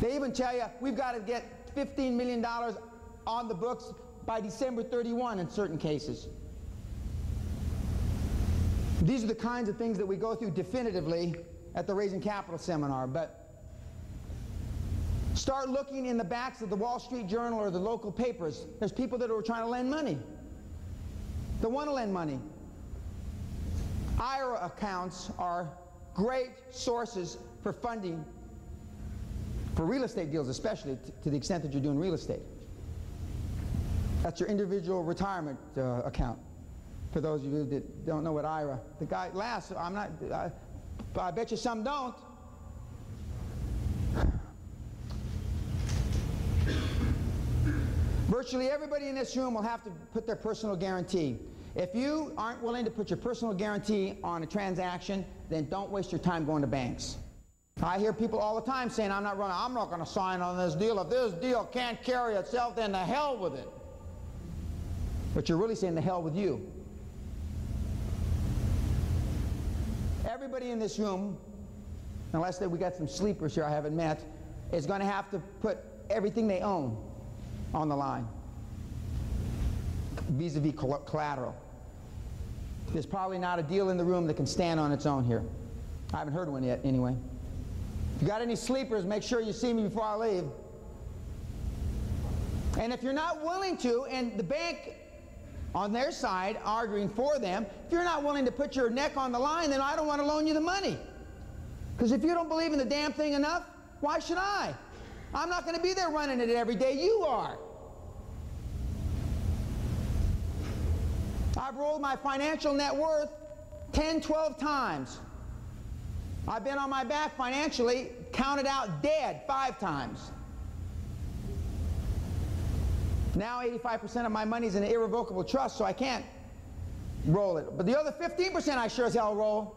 They even tell you we've got to get $15 million on the books by December 31 in certain cases. These are the kinds of things that we go through definitively at the Raising Capital seminar, but start looking in the backs of the Wall Street Journal or the local papers. There's people that are trying to lend money. They want to lend money. IRA accounts are great sources for funding, for real estate deals especially, to the extent that you're doing real estate. That's your individual retirement account. For those of you that don't know what IRA, the guy laughs. I bet you some don't. Virtually everybody in this room will have to put their personal guarantee. If you aren't willing to put your personal guarantee on a transaction, then don't waste your time going to banks. I hear people all the time saying, I'm not going to sign on this deal. If this deal can't carry itself, then the hell with it. But you're really saying the hell with you. Everybody in this room, unless we got some sleepers here I haven't met, is going to have to put everything they own on the line vis-a-vis collateral. There's probably not a deal in the room that can stand on its own here. I haven't heard one yet, anyway. If you got any sleepers, make sure you see me before I leave. And if you're not willing to, and the bank on their side arguing for them, if you're not willing to put your neck on the line, then I don't want to loan you the money. Because if you don't believe in the damn thing enough, why should I? I'm not going to be there running it every day. You are. I've rolled my financial net worth 10, 12 times. I've been on my back financially, counted out dead 5 times. Now 85% of my money is in an irrevocable trust, so I can't roll it. But the other 15% I sure as hell roll.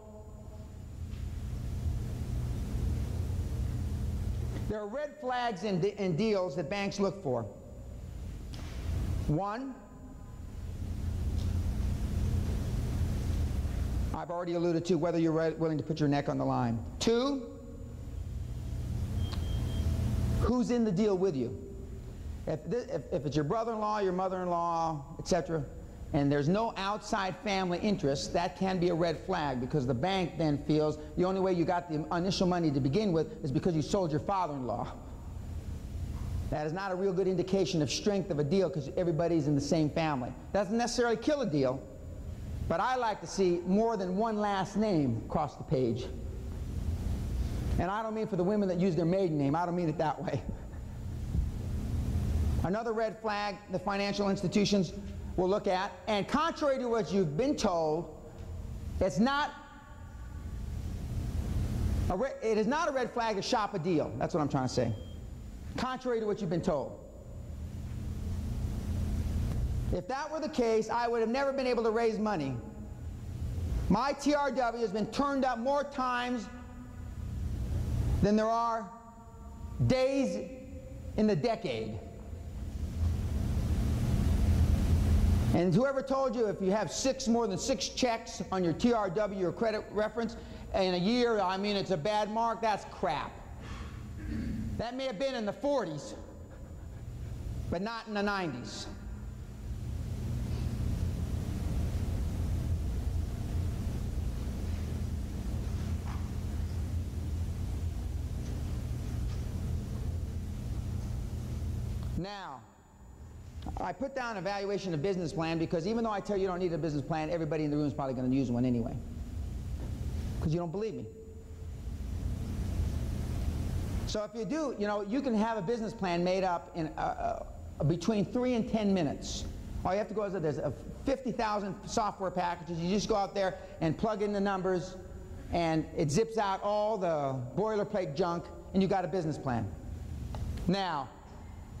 There are red flags in deals that banks look for. One, I've already alluded to whether you're willing to put your neck on the line. 2, who's in the deal with you? If it's your brother-in-law, your mother-in-law, etc., and there's no outside family interest, that can be a red flag, because the bank then feels the only way you got the initial money to begin with is because you sold your father-in-law. That is not a real good indication of strength of a deal, because everybody's in the same family. Doesn't necessarily kill a deal, but I like to see more than one last name across the page. And I don't mean for the women that use their maiden name. I don't mean it that way. Another red flag the financial institutions will look at, and contrary to what you've been told, it is not a red flag to shop a deal. That's what I'm trying to say. Contrary to what you've been told. If that were the case, I would have never been able to raise money. My TRW has been turned up more times than there are days in the decade. And whoever told you if you have more than six checks on your TRW or credit reference in a year, I mean it's a bad mark, that's crap. That may have been in the 40s, but not in the 90s. Now, I put down a valuation of business plan because even though I tell you you don't need a business plan, everybody in the room is probably going to use one anyway. Because you don't believe me. So if you do, you know, you can have a business plan made up in between 3 and 10 minutes. All you have to go is that there's 50,000 software packages. You just go out there and plug in the numbers, and it zips out all the boilerplate junk, and you got a business plan. Now,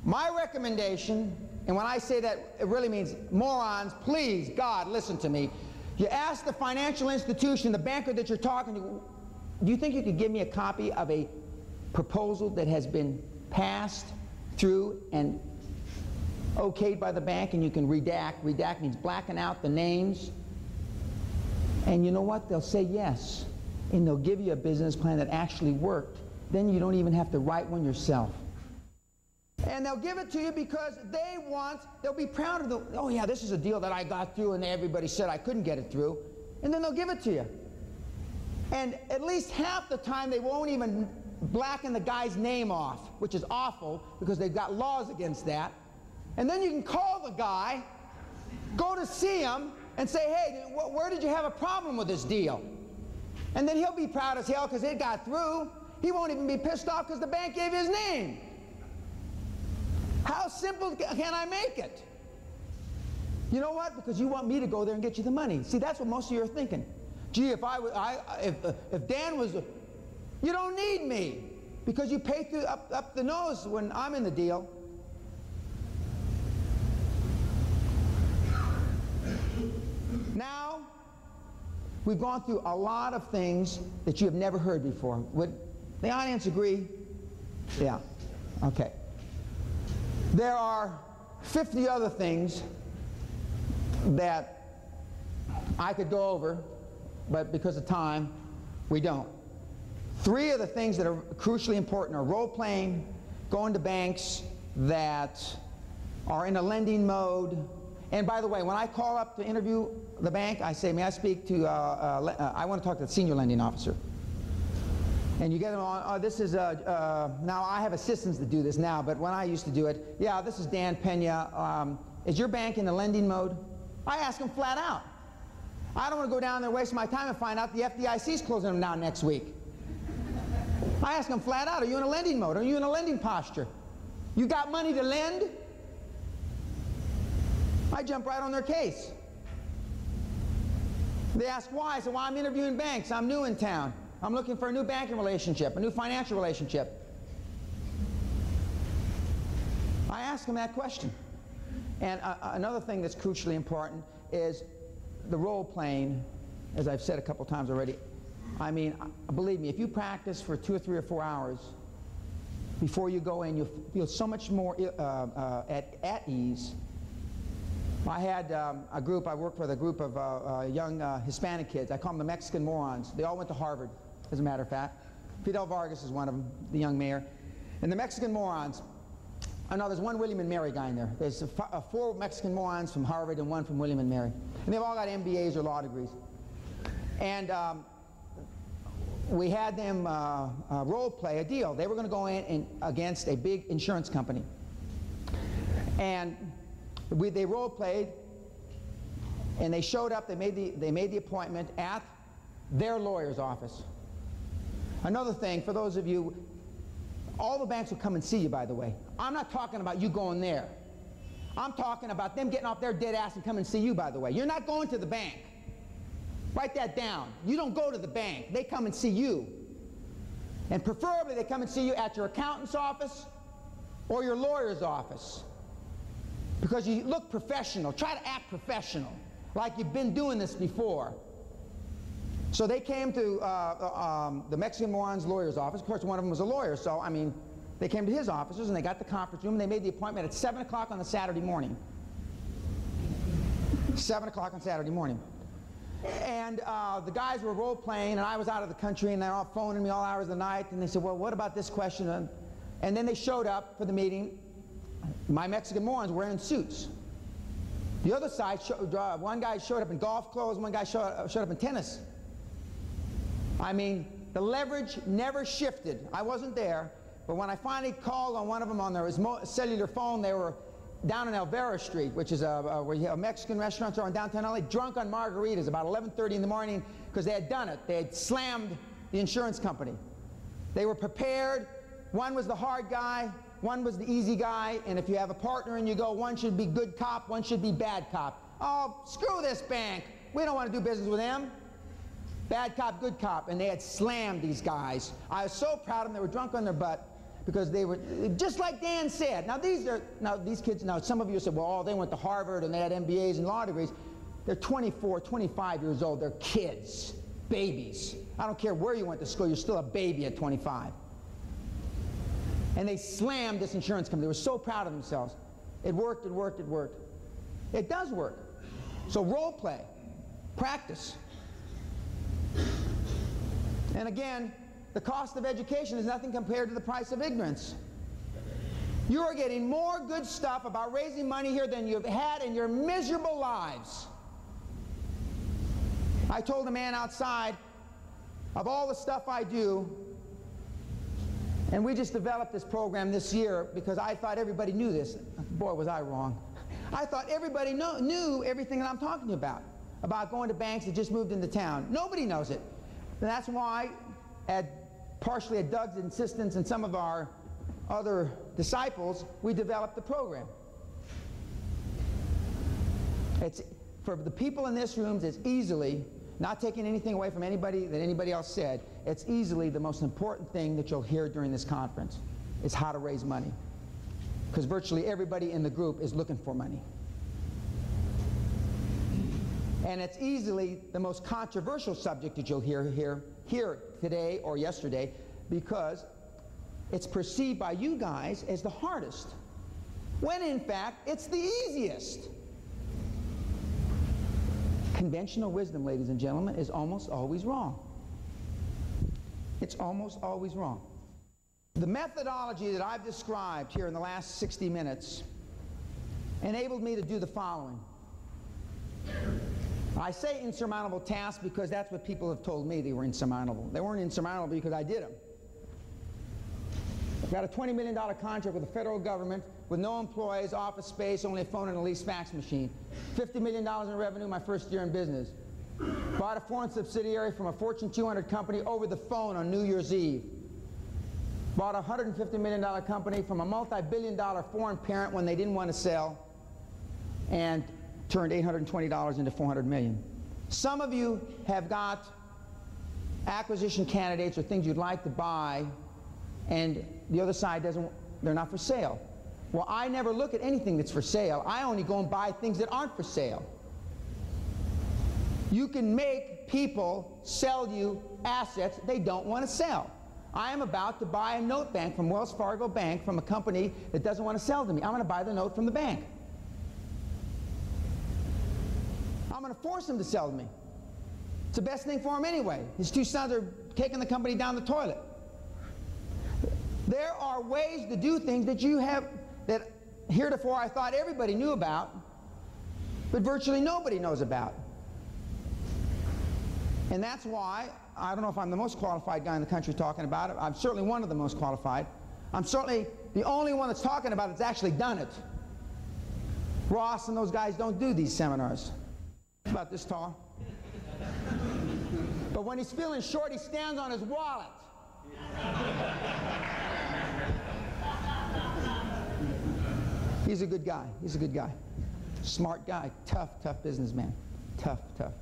My recommendation, and when I say that, it really means morons, please, God, listen to me. You ask the financial institution, the banker that you're talking to, do you think you could give me a copy of a proposal that has been passed through and okayed by the bank, and you can redact. Redact means blacking out the names. And you know what? They'll say yes, and they'll give you a business plan that actually worked. Then you don't even have to write one yourself. And they'll give it to you because they want, they'll be proud of the, oh yeah, this is a deal that I got through and everybody said I couldn't get it through. And then they'll give it to you. And at least half the time they won't even blacken the guy's name off, which is awful because they've got laws against that. And then you can call the guy, go to see him, and say, hey, where did you have a problem with this deal? And then he'll be proud as hell because it got through. He won't even be pissed off because the bank gave his name. How simple can I make it? You know what? Because you want me to go there and get you the money. See, that's what most of you are thinking. Gee, if Dan was, you don't need me because you pay through, up the nose when I'm in the deal. Now, we've gone through a lot of things that you have never heard before. Would the audience agree? Yeah. Okay. There are 50 other things that I could go over, but because of time, we don't. 3 of the things that are crucially important are role-playing, going to banks that are in a lending mode. And by the way, when I call up to interview the bank, I say, may I speak to, I want to talk to the senior lending officer. And you get them on, oh, this is, now I have assistants that do this now, but when I used to do it, yeah, this is Dan Pena. Is your bank in the lending mode? I ask them flat out. I don't want to go down there and waste my time and find out the FDIC's closing them down next week. I ask them flat out, are you in a lending mode? Are you in a lending posture? You got money to lend? I jump right on their case. They ask why. I say, well, I'm interviewing banks. I'm new in town. I'm looking for a new banking relationship, a new financial relationship. I ask them that question. And another thing that's crucially important is the role playing, as I've said a couple times already. I mean, believe me, if you practice for 2 or 3 or 4 hours before you go in, you'll feel so much more at ease. I had a group, I worked with a group of young Hispanic kids. I call them the Mexican morons. They all went to Harvard, as a matter of fact. Fidel Vargas is one of them, the young mayor. And the Mexican morons, oh no, there's one William and Mary guy in there. There's 4 Mexican morons from Harvard and 1 from William and Mary. And they've all got MBAs or law degrees. And we had them role play a deal. They were going to go in and against a big insurance company. And they role played, and they showed up. They made the appointment at their lawyer's office. Another thing, for those of you, all the banks will come and see you, by the way. I'm not talking about you going there. I'm talking about them getting off their dead ass and come and see you, by the way. You're not going to the bank. Write that down. You don't go to the bank. They come and see you. And preferably, they come and see you at your accountant's office or your lawyer's office. Because you look professional. Try to act professional, like you've been doing this before. So they came to the Mexican moron's lawyer's office. Of course, one of them was a lawyer, so, I mean, they came to his offices, and they got the conference room, and they made the appointment at 7 o'clock on a Saturday morning. 7 o'clock on Saturday morning. And the guys were role-playing, and I was out of the country, and they were all phoning me all hours of the night, and they said, well, what about this question? And then they showed up for the meeting. My Mexican morons were in suits. The other side, one guy showed up in golf clothes, one guy showed up in tennis. I mean, the leverage never shifted. I wasn't there, but when I finally called on one of them on their cellular phone, they were down on Elvera Street, which is where you have Mexican restaurants are in downtown LA, drunk on margaritas about 11:30 in the morning because they had done it. They had slammed the insurance company. They were prepared. One was the hard guy. One was the easy guy, and if you have a partner and you go, one should be good cop, one should be bad cop. Oh, screw this bank. We don't want to do business with them. Bad cop, good cop. And they had slammed these guys. I was so proud of them. They were drunk on their butt. because they were, just like Dan said, now these kids, some of you said, well, they went to Harvard and they had MBAs and law degrees. They're 24, 25 years old, they're kids, babies. I don't care where you went to school, you're still a baby at 25. And they slammed this insurance company. They were so proud of themselves. It worked, it worked, it worked. It does work. So role play, practice. And again, the cost of education is nothing compared to the price of ignorance. You are getting more good stuff about raising money here than you've had in your miserable lives. I told a man outside, of all the stuff I do, and we just developed this program this year because I thought everybody knew this. Boy, was I wrong. I thought everybody knew everything that I'm talking about going to banks that just moved into town. Nobody knows it. And that's why, partially at Doug's insistence and some of our other disciples, we developed the program. It's, for the people in this room, it's easily, not taking anything away from anybody that anybody else said, it's easily the most important thing that you'll hear during this conference is how to raise money. Because virtually everybody in the group is looking for money. And it's easily the most controversial subject that you'll hear here today or yesterday, because it's perceived by you guys as the hardest, when in fact it's the easiest. Conventional wisdom, ladies and gentlemen, is almost always wrong. It's almost always wrong. The methodology that I've described here in the last 60 minutes enabled me to do the following. I say insurmountable tasks because that's what people have told me they were insurmountable. They weren't insurmountable because I did them. I got a $20 million contract with the federal government with no employees, office space, only a phone and a leased fax machine. $50 million in revenue my first year in business. Bought a foreign subsidiary from a Fortune 200 company over the phone on New Year's Eve. Bought a $150 million company from a multi-billion dollar foreign parent when they didn't want to sell. And turned $820 into $400 million. Some of you have got acquisition candidates or things you'd like to buy, and the other side doesn't, they're not for sale. Well, I never look at anything that's for sale. I only go and buy things that aren't for sale. You can make people sell you assets they don't want to sell. I am about to buy a note bank from Wells Fargo Bank from a company that doesn't want to sell to me. I'm going to buy the note from the bank. I'm going to force him to sell to me. It's the best thing for him anyway. His two sons are taking the company down the toilet. There are ways to do things that you have, that heretofore I thought everybody knew about, but virtually nobody knows about. And that's why, I don't know if I'm the most qualified guy in the country talking about it. I'm certainly one of the most qualified. I'm certainly the only one that's talking about it that's actually done it. Ross and those guys don't do these seminars. About this tall. But when he's feeling short, he stands on his wallet. He's a good guy. He's a good guy. Smart guy. Tough, tough businessman. Tough, tough.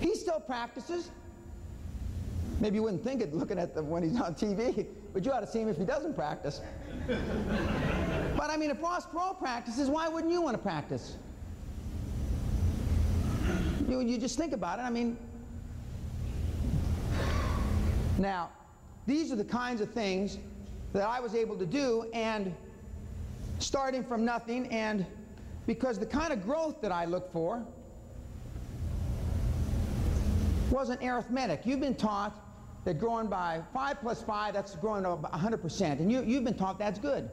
He still practices. Maybe you wouldn't think it looking at them when he's on TV, but you ought to see him if he doesn't practice. But I mean, if Ross Perot practices, why wouldn't you want to practice? You just think about it. I mean, now, these are the kinds of things that I was able to do, and starting from nothing, and because the kind of growth that I look for wasn't arithmetic. You've been taught that growing by 5 plus 5, that's growing to 100%, and you've been taught that's good.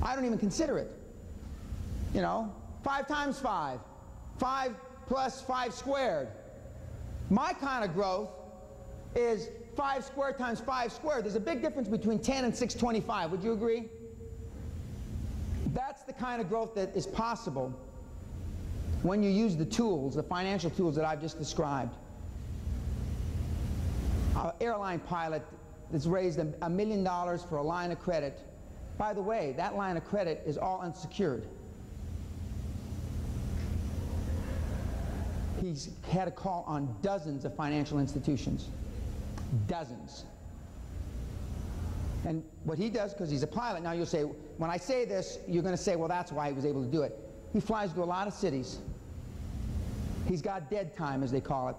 I don't even consider it. You know, 5 times 5, 5 plus 5 squared. My kind of growth is 5 squared times 5 squared. There's a big difference between 10 and 625. Would you agree? That's the kind of growth that is possible when you use the tools, the financial tools that I've just described. An airline pilot that's raised $1 million for a line of credit. By the way, that line of credit is all unsecured. He's had a call on dozens of financial institutions. Dozens. What he does, because he's a pilot, now you'll say, when I say this, you're going to say, well, that's why he was able to do it. He flies to a lot of cities. He's got dead time, as they call it.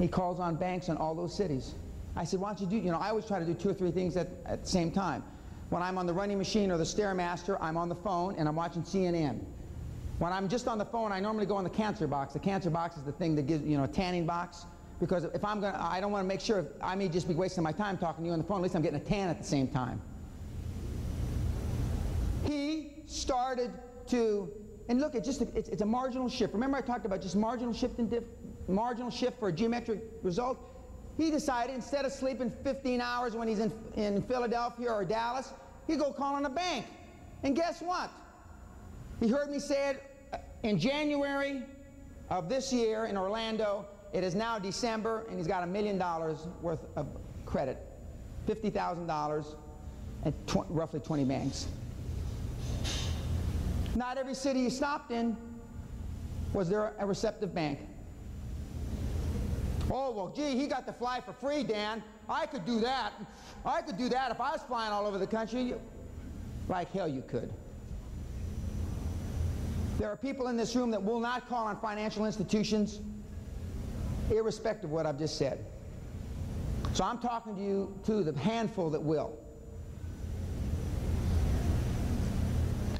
He calls on banks in all those cities. I said, why don't you do, I always try to do 2 or 3 things at the same time. When I'm on the running machine or the Stairmaster, I'm on the phone and I'm watching CNN. When I'm just on the phone, I normally go on the cancer box. The cancer box is the thing that gives, a tanning box. Because if I'm going to, I don't want to make sure, I may just be wasting my time talking to you on the phone, at least I'm getting a tan at the same time. He started to, and look, it's a marginal shift. Remember I talked about just marginal shift for a geometric result? He decided instead of sleeping 15 hours when he's in Philadelphia or Dallas, he'd go call on a bank. And guess what? He heard me say it in January of this year in Orlando. It is now December, and he's got $1 million worth of credit, $50,000 at roughly 20 banks. Not every city he stopped in was there a receptive bank. Oh, well, gee, he got to fly for free, Dan. I could do that. I could do that if I was flying all over the country. Like hell you could. There are people in this room that will not call on financial institutions, irrespective of what I've just said. So I'm talking to you, to the handful that will.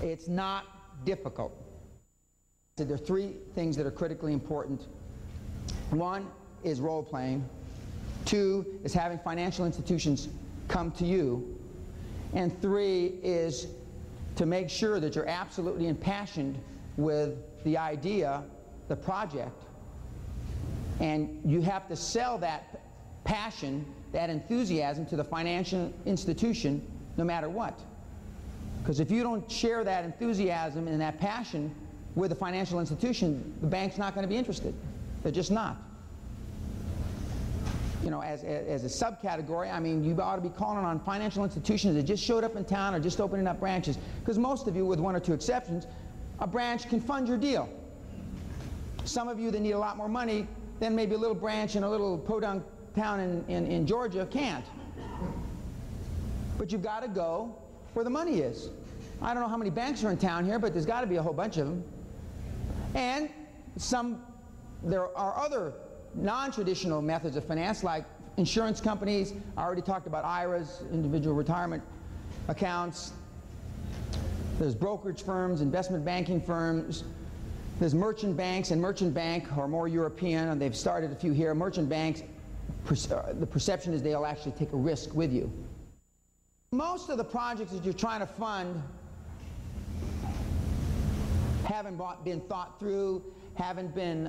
It's not difficult. So there are 3 things that are critically important. 1 is role-playing. 2 is having financial institutions come to you. And 3 is to make sure that you're absolutely impassioned with the idea, the project, and you have to sell that passion, that enthusiasm to the financial institution no matter what. Because if you don't share that enthusiasm and that passion with the financial institution, the bank's not going to be interested. They're just not. As a subcategory, I mean, you ought to be calling on financial institutions that just showed up in town or just opening up branches. Because most of you, with 1 or 2 exceptions, a branch can fund your deal. Some of you that need a lot more money, then maybe a little branch in a little podunk town in Georgia can't. But you've got to go where the money is. I don't know how many banks are in town here, but there's got to be a whole bunch of them. And there are other non-traditional methods of finance, like insurance companies. I already talked about IRAs, individual retirement accounts. There's brokerage firms, investment banking firms. There's merchant banks, and merchant bank are more European, and they've started a few here. Merchant banks, the perception is they'll actually take a risk with you. Most of the projects that you're trying to fund haven't been thought through, haven't been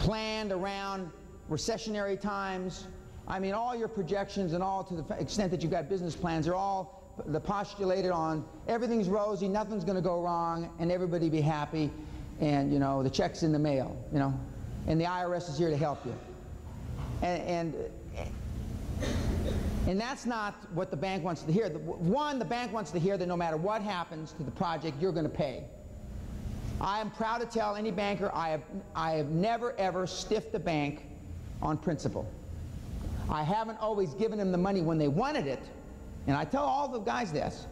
planned around recessionary times. I mean, all your projections and all, to the extent that you've got business plans, are all postulated on everything's rosy, nothing's going to go wrong, and everybody be happy, and the check's in the mail, and the IRS is here to help you, and that's not what the bank wants to hear. The bank wants to hear that no matter what happens to the project, you're going to pay. I am proud to tell any banker I have never ever stiffed a bank on principle. I haven't always given them the money when they wanted it. And I tell all the guys this.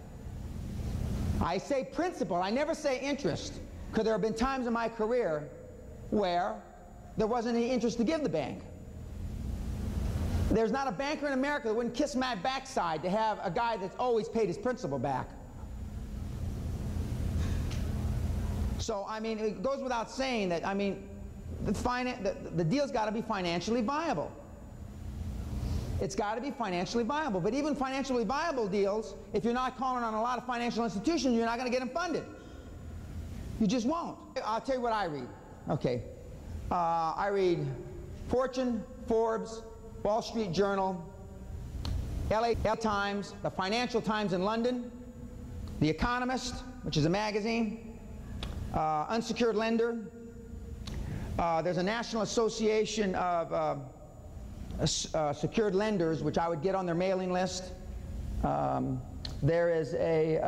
I say principal, I never say interest, because there have been times in my career where there wasn't any interest to give the bank. There's not a banker in America that wouldn't kiss my backside to have a guy that's always paid his principal back. So, I mean, it goes without saying that, I mean, the deal's got to be financially viable. It's got to be financially viable. But even financially viable deals, if you're not calling on a lot of financial institutions, you're not going to get them funded. You just won't. I'll tell you what I read. Okay. I read Fortune, Forbes, Wall Street Journal, LA Times, the Financial Times in London, The Economist, which is a magazine, Unsecured Lender. There's a National Association of secured lenders, which I would get on their mailing list. There is a,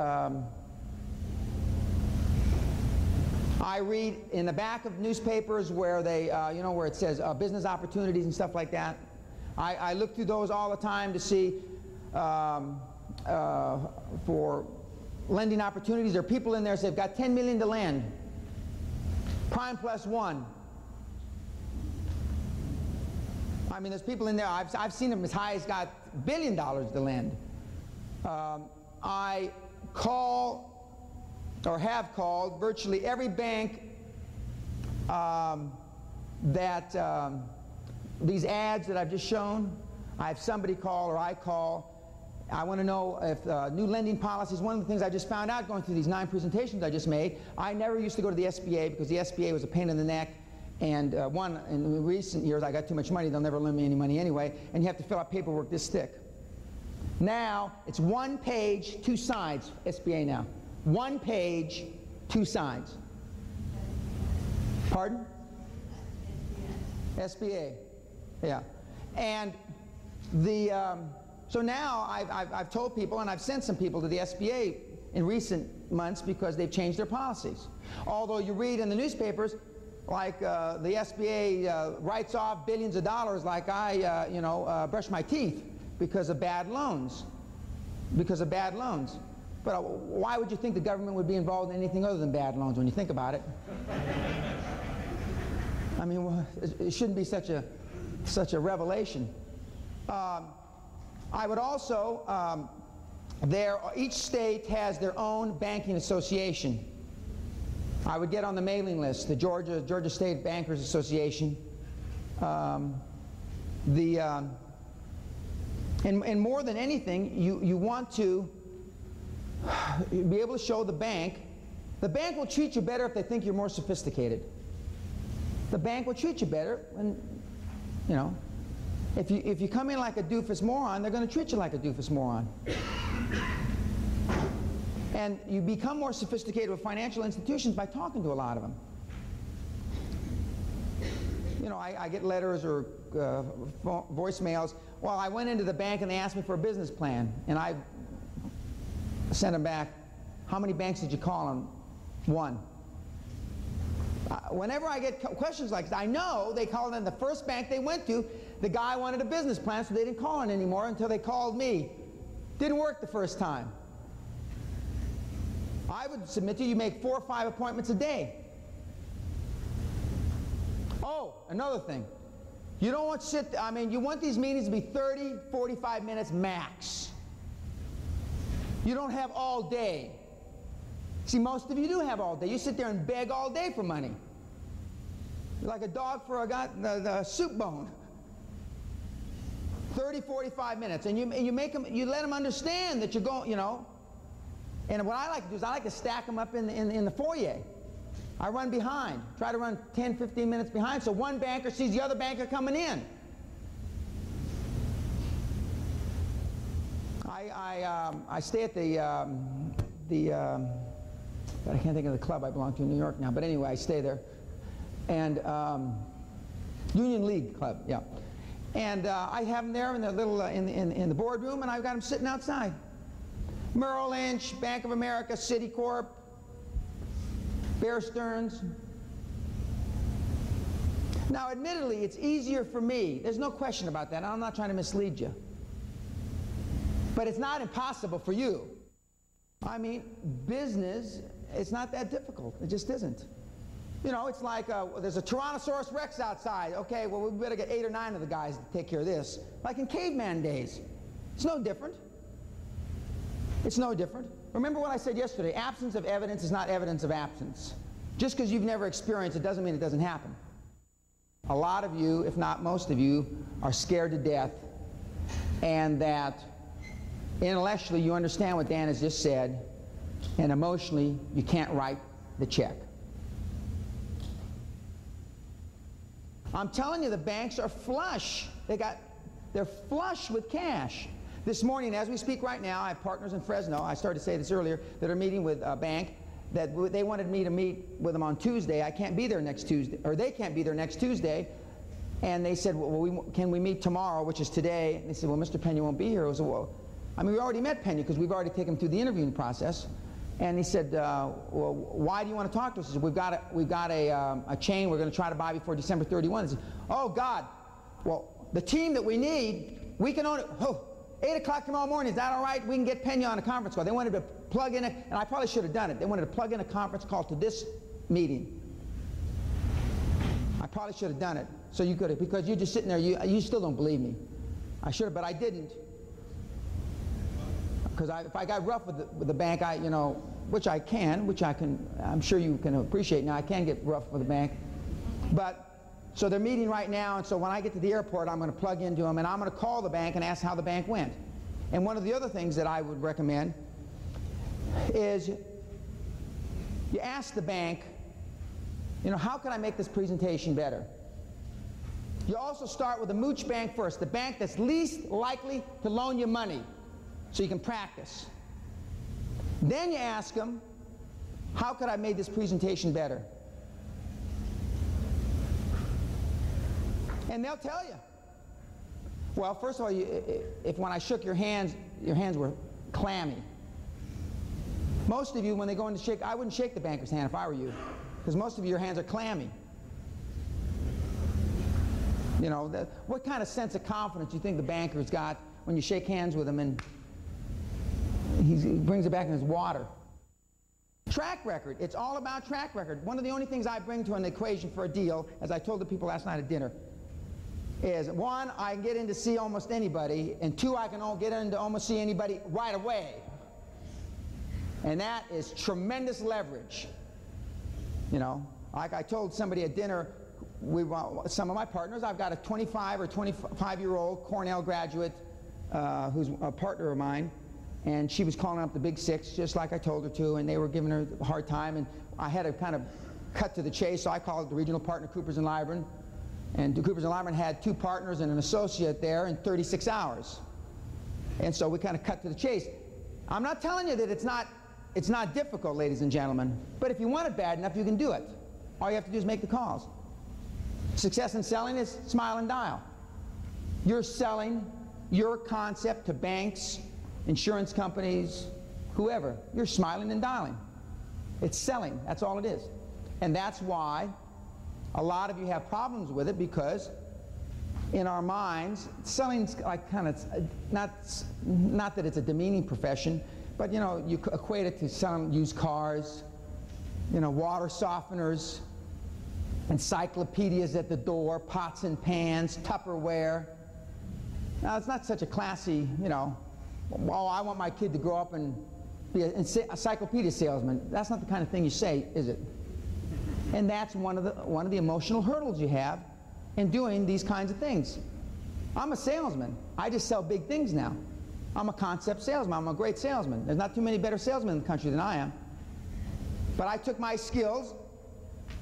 I read in the back of newspapers where they, where it says business opportunities and stuff like that. I look through those all the time to see for lending opportunities. There are people in there that say, I've got $10 million to lend. Prime plus one. I mean, there's people in there, I've seen them as high as got $1 billion to lend. I call, or have called, virtually every bank that these ads that I've just shown. I have somebody call, or I call. I want to know if new lending policies. One of the things I just found out going through these 9 presentations I just made, I never used to go to the SBA because the SBA was a pain in the neck. And one, in recent years, I got too much money. They'll never lend me any money anyway. And you have to fill out paperwork this thick. Now, it's 1 page, 2 sides, SBA now. 1 page, 2 sides. Pardon? SBA. Yeah. And the, so now I've told people, and I've sent some people to the SBA in recent months because they've changed their policies. Although you read in the newspapers, like the SBA writes off billions of dollars like I, you know, brush my teeth because of bad loans. Because of bad loans. But why would you think the government would be involved in anything other than bad loans when you think about it? I mean, well, it shouldn't be such a revelation. I would also, each state has their own banking association. I would get on the mailing list, the Georgia State Bankers Association. And more than anything, you want to be able to show the bank. The bank will treat you better if they think you're more sophisticated. The bank will treat you better, and you know, if you come in like a doofus moron, they're going to treat you like a doofus moron. And you become more sophisticated with financial institutions by talking to a lot of them. You know, I get letters or voicemails. Well, I went into the bank and they asked me for a business plan, and I sent them back, how many banks did you call on? One. Whenever I get questions like this, I know they called in the first bank they went to. The guy wanted a business plan, so they didn't call in anymore until they called me. Didn't work the first time. I would submit to you, you make 4 or 5 appointments a day. Oh, another thing. You don't want to sit, I mean, you want these meetings to be 30, 45 minutes max. You don't have all day. See, most of you do have all day. You sit there and beg all day for money. You're like a dog for the soup bone. 30, 45 minutes, and you make them, you let them understand that you're going, you know. And what I like to do is I like to stack them up in the foyer. I run behind, try to run 10, 15 minutes behind, so one banker sees the other banker coming in. I stay at I can't think of the club I belong to in New York now, but anyway, I stay there. And Union League Club, yeah. And I have them there in the little in the boardroom, and I've got them sitting outside. Merrill Lynch, Bank of America, Citicorp, Bear Stearns. Now, admittedly, it's easier for me. There's no question about that. I'm not trying to mislead you. But it's not impossible for you. I mean, business, it's not that difficult. It just isn't. You know, it's like there's a Tyrannosaurus Rex outside. Okay, well, we better get 8 or 9 of the guys to take care of this. Like in caveman days. It's no different. It's no different. Remember what I said yesterday, absence of evidence is not evidence of absence. Just because you've never experienced it doesn't mean it doesn't happen. A lot of you, if not most of you, are scared to death, and that intellectually you understand what Dan has just said, and emotionally you can't write the check. I'm telling you, the banks are flush. They're flush with cash. This morning, as we speak right now, I have partners in Fresno, I started to say this earlier, that are meeting with a bank that they wanted me to meet with them on Tuesday. I can't be there next Tuesday, or they can't be there next Tuesday. And they said, well, can we meet tomorrow, which is today? And they said, well, Mr. Pena won't be here. I said, well, I mean, we already met Pena because we've already taken him through the interviewing process. And he said, well, why do you want to talk to us? He said, we've got a chain we're going to try to buy before December 31. He said, oh, God. Well, the team that we need, we can own it. Oh, 8 o'clock tomorrow morning, is that all right? We can get Pena on a conference call. They wanted to plug in, and I probably should have done it. They wanted to plug in a conference call to this meeting. I probably should have done it. So you could have, because you're just sitting there, you still don't believe me. I should have, but I didn't. Because if I got rough with the bank, you know, which I can, I'm sure you can appreciate now, I can get rough with the bank. But, so they're meeting right now, and so when I get to the airport, I'm going to plug into them, and I'm going to call the bank and ask how the bank went. And one of the other things that I would recommend is you ask the bank, you know, how can I make this presentation better? You also start with a mooch bank first, the bank that's least likely to loan you money, so you can practice. Then you ask them, how could I have made this presentation better? And they'll tell you. Well, first of all, if when I shook your hands were clammy. Most of you, when they go in to shake, I wouldn't shake the banker's hand if I were you, because most of you, your hands are clammy. You know, what kind of sense of confidence do you think the banker's got when you shake hands with him and he brings it back in his water? Track record. It's all about track record. One of the only things I bring to an equation for a deal, as I told the people last night at dinner, is 1, I can get in to see almost anybody, and 2, I can get in to almost see anybody right away. And that is tremendous leverage. You know, like I told somebody at dinner, some of my partners, I've got a 25 or 25-year-old Cornell graduate who's a partner of mine, and she was calling up the Big Six, just like I told her to, and they were giving her a hard time, and I had to kind of cut to the chase, so I called the regional partner, Coopers & Lybrand, and Coopers & Lybrand had 2 partners and an associate there in 36 hours. And so we kind of cut to the chase. I'm not telling you that it's not difficult, ladies and gentlemen, but if you want it bad enough, you can do it. All you have to do is make the calls. Success in selling is smile and dial. You're selling your concept to banks, insurance companies, whoever. You're smiling and dialing. It's selling. That's all it is. And that's why a lot of you have problems with it, because in our minds, selling's like kind of, not that it's a demeaning profession, but you know, you equate it to selling used cars, you know, water softeners, encyclopedias at the door, pots and pans, Tupperware. Now, it's not such a classy, you know, oh, I want my kid to grow up and be an encyclopedia salesman. That's not the kind of thing you say, is it? And that's one of the emotional hurdles you have in doing these kinds of things. I'm a salesman. I just sell big things now. I'm a concept salesman. I'm a great salesman. There's not too many better salesmen in the country than I am. But I took my skills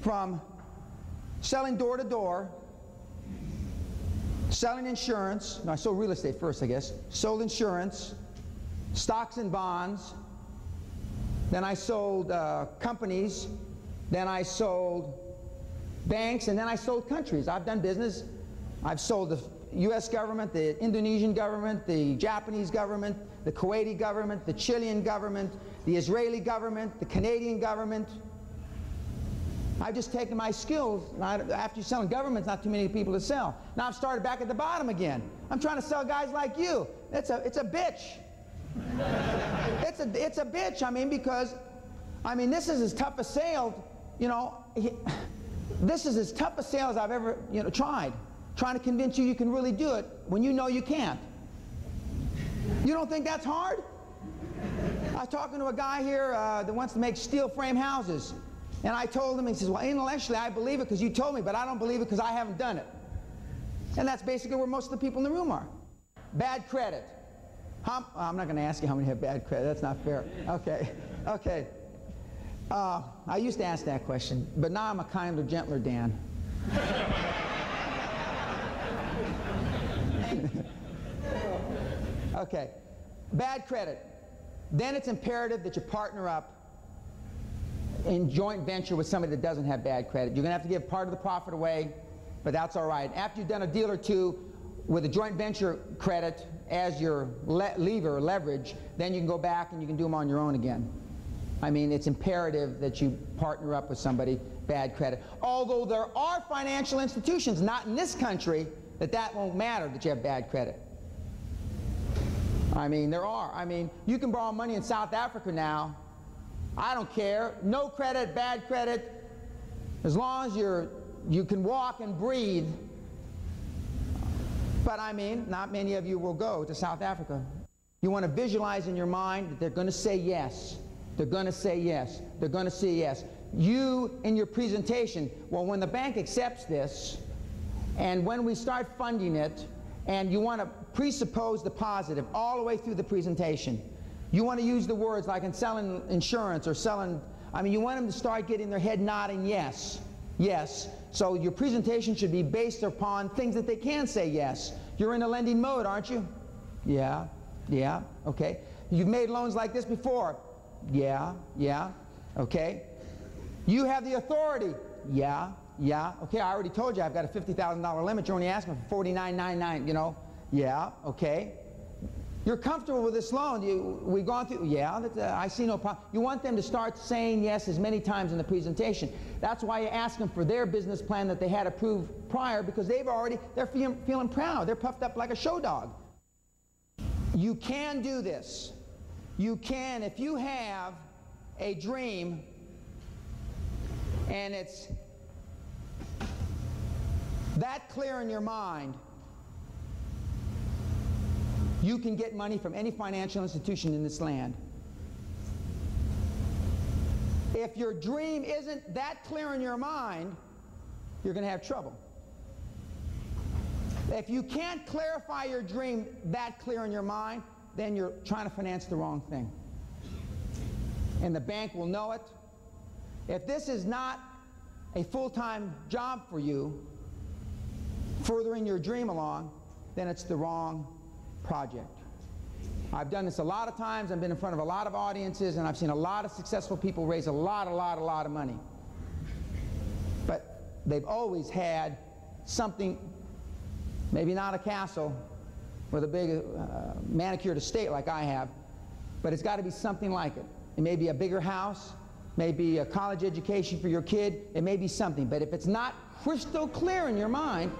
from selling door to door, selling insurance. No, I sold real estate first, I guess. Sold insurance, stocks and bonds. Then I sold companies. Then I sold banks, and then I sold countries. I've done business. I've sold the U.S. government, the Indonesian government, the Japanese government, the Kuwaiti government, the Chilean government, the Israeli government, the Canadian government. I've just taken my skills. After you're selling governments, not too many people to sell. Now I've started back at the bottom again. I'm trying to sell guys like you. It's a bitch. It's a bitch, I mean, because, I mean, this is as tough a sale, you know, this is as tough a sale as I've ever, you know, tried. Trying to convince you you can really do it when you know you can't. You don't think that's hard? I was talking to a guy here that wants to make steel frame houses. And I told him, he says, well, intellectually, I believe it because you told me, but I don't believe it because I haven't done it. And that's basically where most of the people in the room are. Bad credit. I'm not going to ask you how many have bad credit. That's not fair. Okay. Okay. I used to ask that question, but now I'm a kinder, gentler Dan. Okay. Bad credit. Then it's imperative that you partner up in joint venture with somebody that doesn't have bad credit. You're going to have to give part of the profit away, but that's all right. After you've done a deal or two with a joint venture credit as your leverage, then you can go back and you can do them on your own again. I mean, it's imperative that you partner up with somebody, bad credit. Although there are financial institutions, not in this country, that won't matter that you have bad credit. I mean, there are. I mean, you can borrow money in South Africa now. I don't care. No credit, bad credit. As long as you can walk and breathe. But I mean, not many of you will go to South Africa. You want to visualize in your mind that they're going to say yes. They're going to say yes. They're going to say yes. You, in your presentation, well, when the bank accepts this, and when we start funding it, and you want to presuppose the positive all the way through the presentation. You want to use the words like in selling insurance or selling, I mean, you want them to start getting their head nodding yes, yes. So your presentation should be based upon things that they can say yes. You're in a lending mode, aren't you? Yeah, yeah, okay. You've made loans like this before. Yeah, yeah, okay. You have the authority. Yeah, yeah, okay, I already told you I've got a $50,000 limit. You're only asking for $49.99, you know. Yeah, okay. You're comfortable with this loan. We've gone through, yeah, I see no problem. You want them to start saying yes as many times in the presentation. That's why you ask them for their business plan that they had approved prior, because they've already, they're feeling proud. They're puffed up like a show dog. You can do this. You can, if you have a dream and it's that clear in your mind, you can get money from any financial institution in this land. If your dream isn't that clear in your mind, you're going to have trouble. If you can't clarify your dream that clear in your mind, then you're trying to finance the wrong thing. And the bank will know it. If this is not a full-time job for you, furthering your dream along, then it's the wrong project. I've done this a lot of times. I've been in front of a lot of audiences, and I've seen a lot of successful people raise a lot of money. But they've always had something, maybe not a castle with a big manicured estate like I have, but it's got to be something like it. It may be a bigger house, maybe a college education for your kid, it may be something. But if it's not crystal clear in your mind,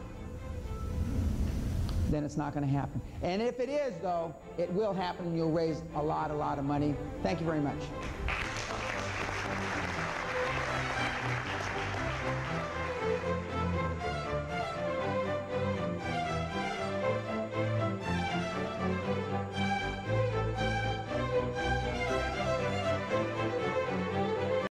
then it's not going to happen. And if it is, though, it will happen, and you'll raise a lot of money. Thank you very much.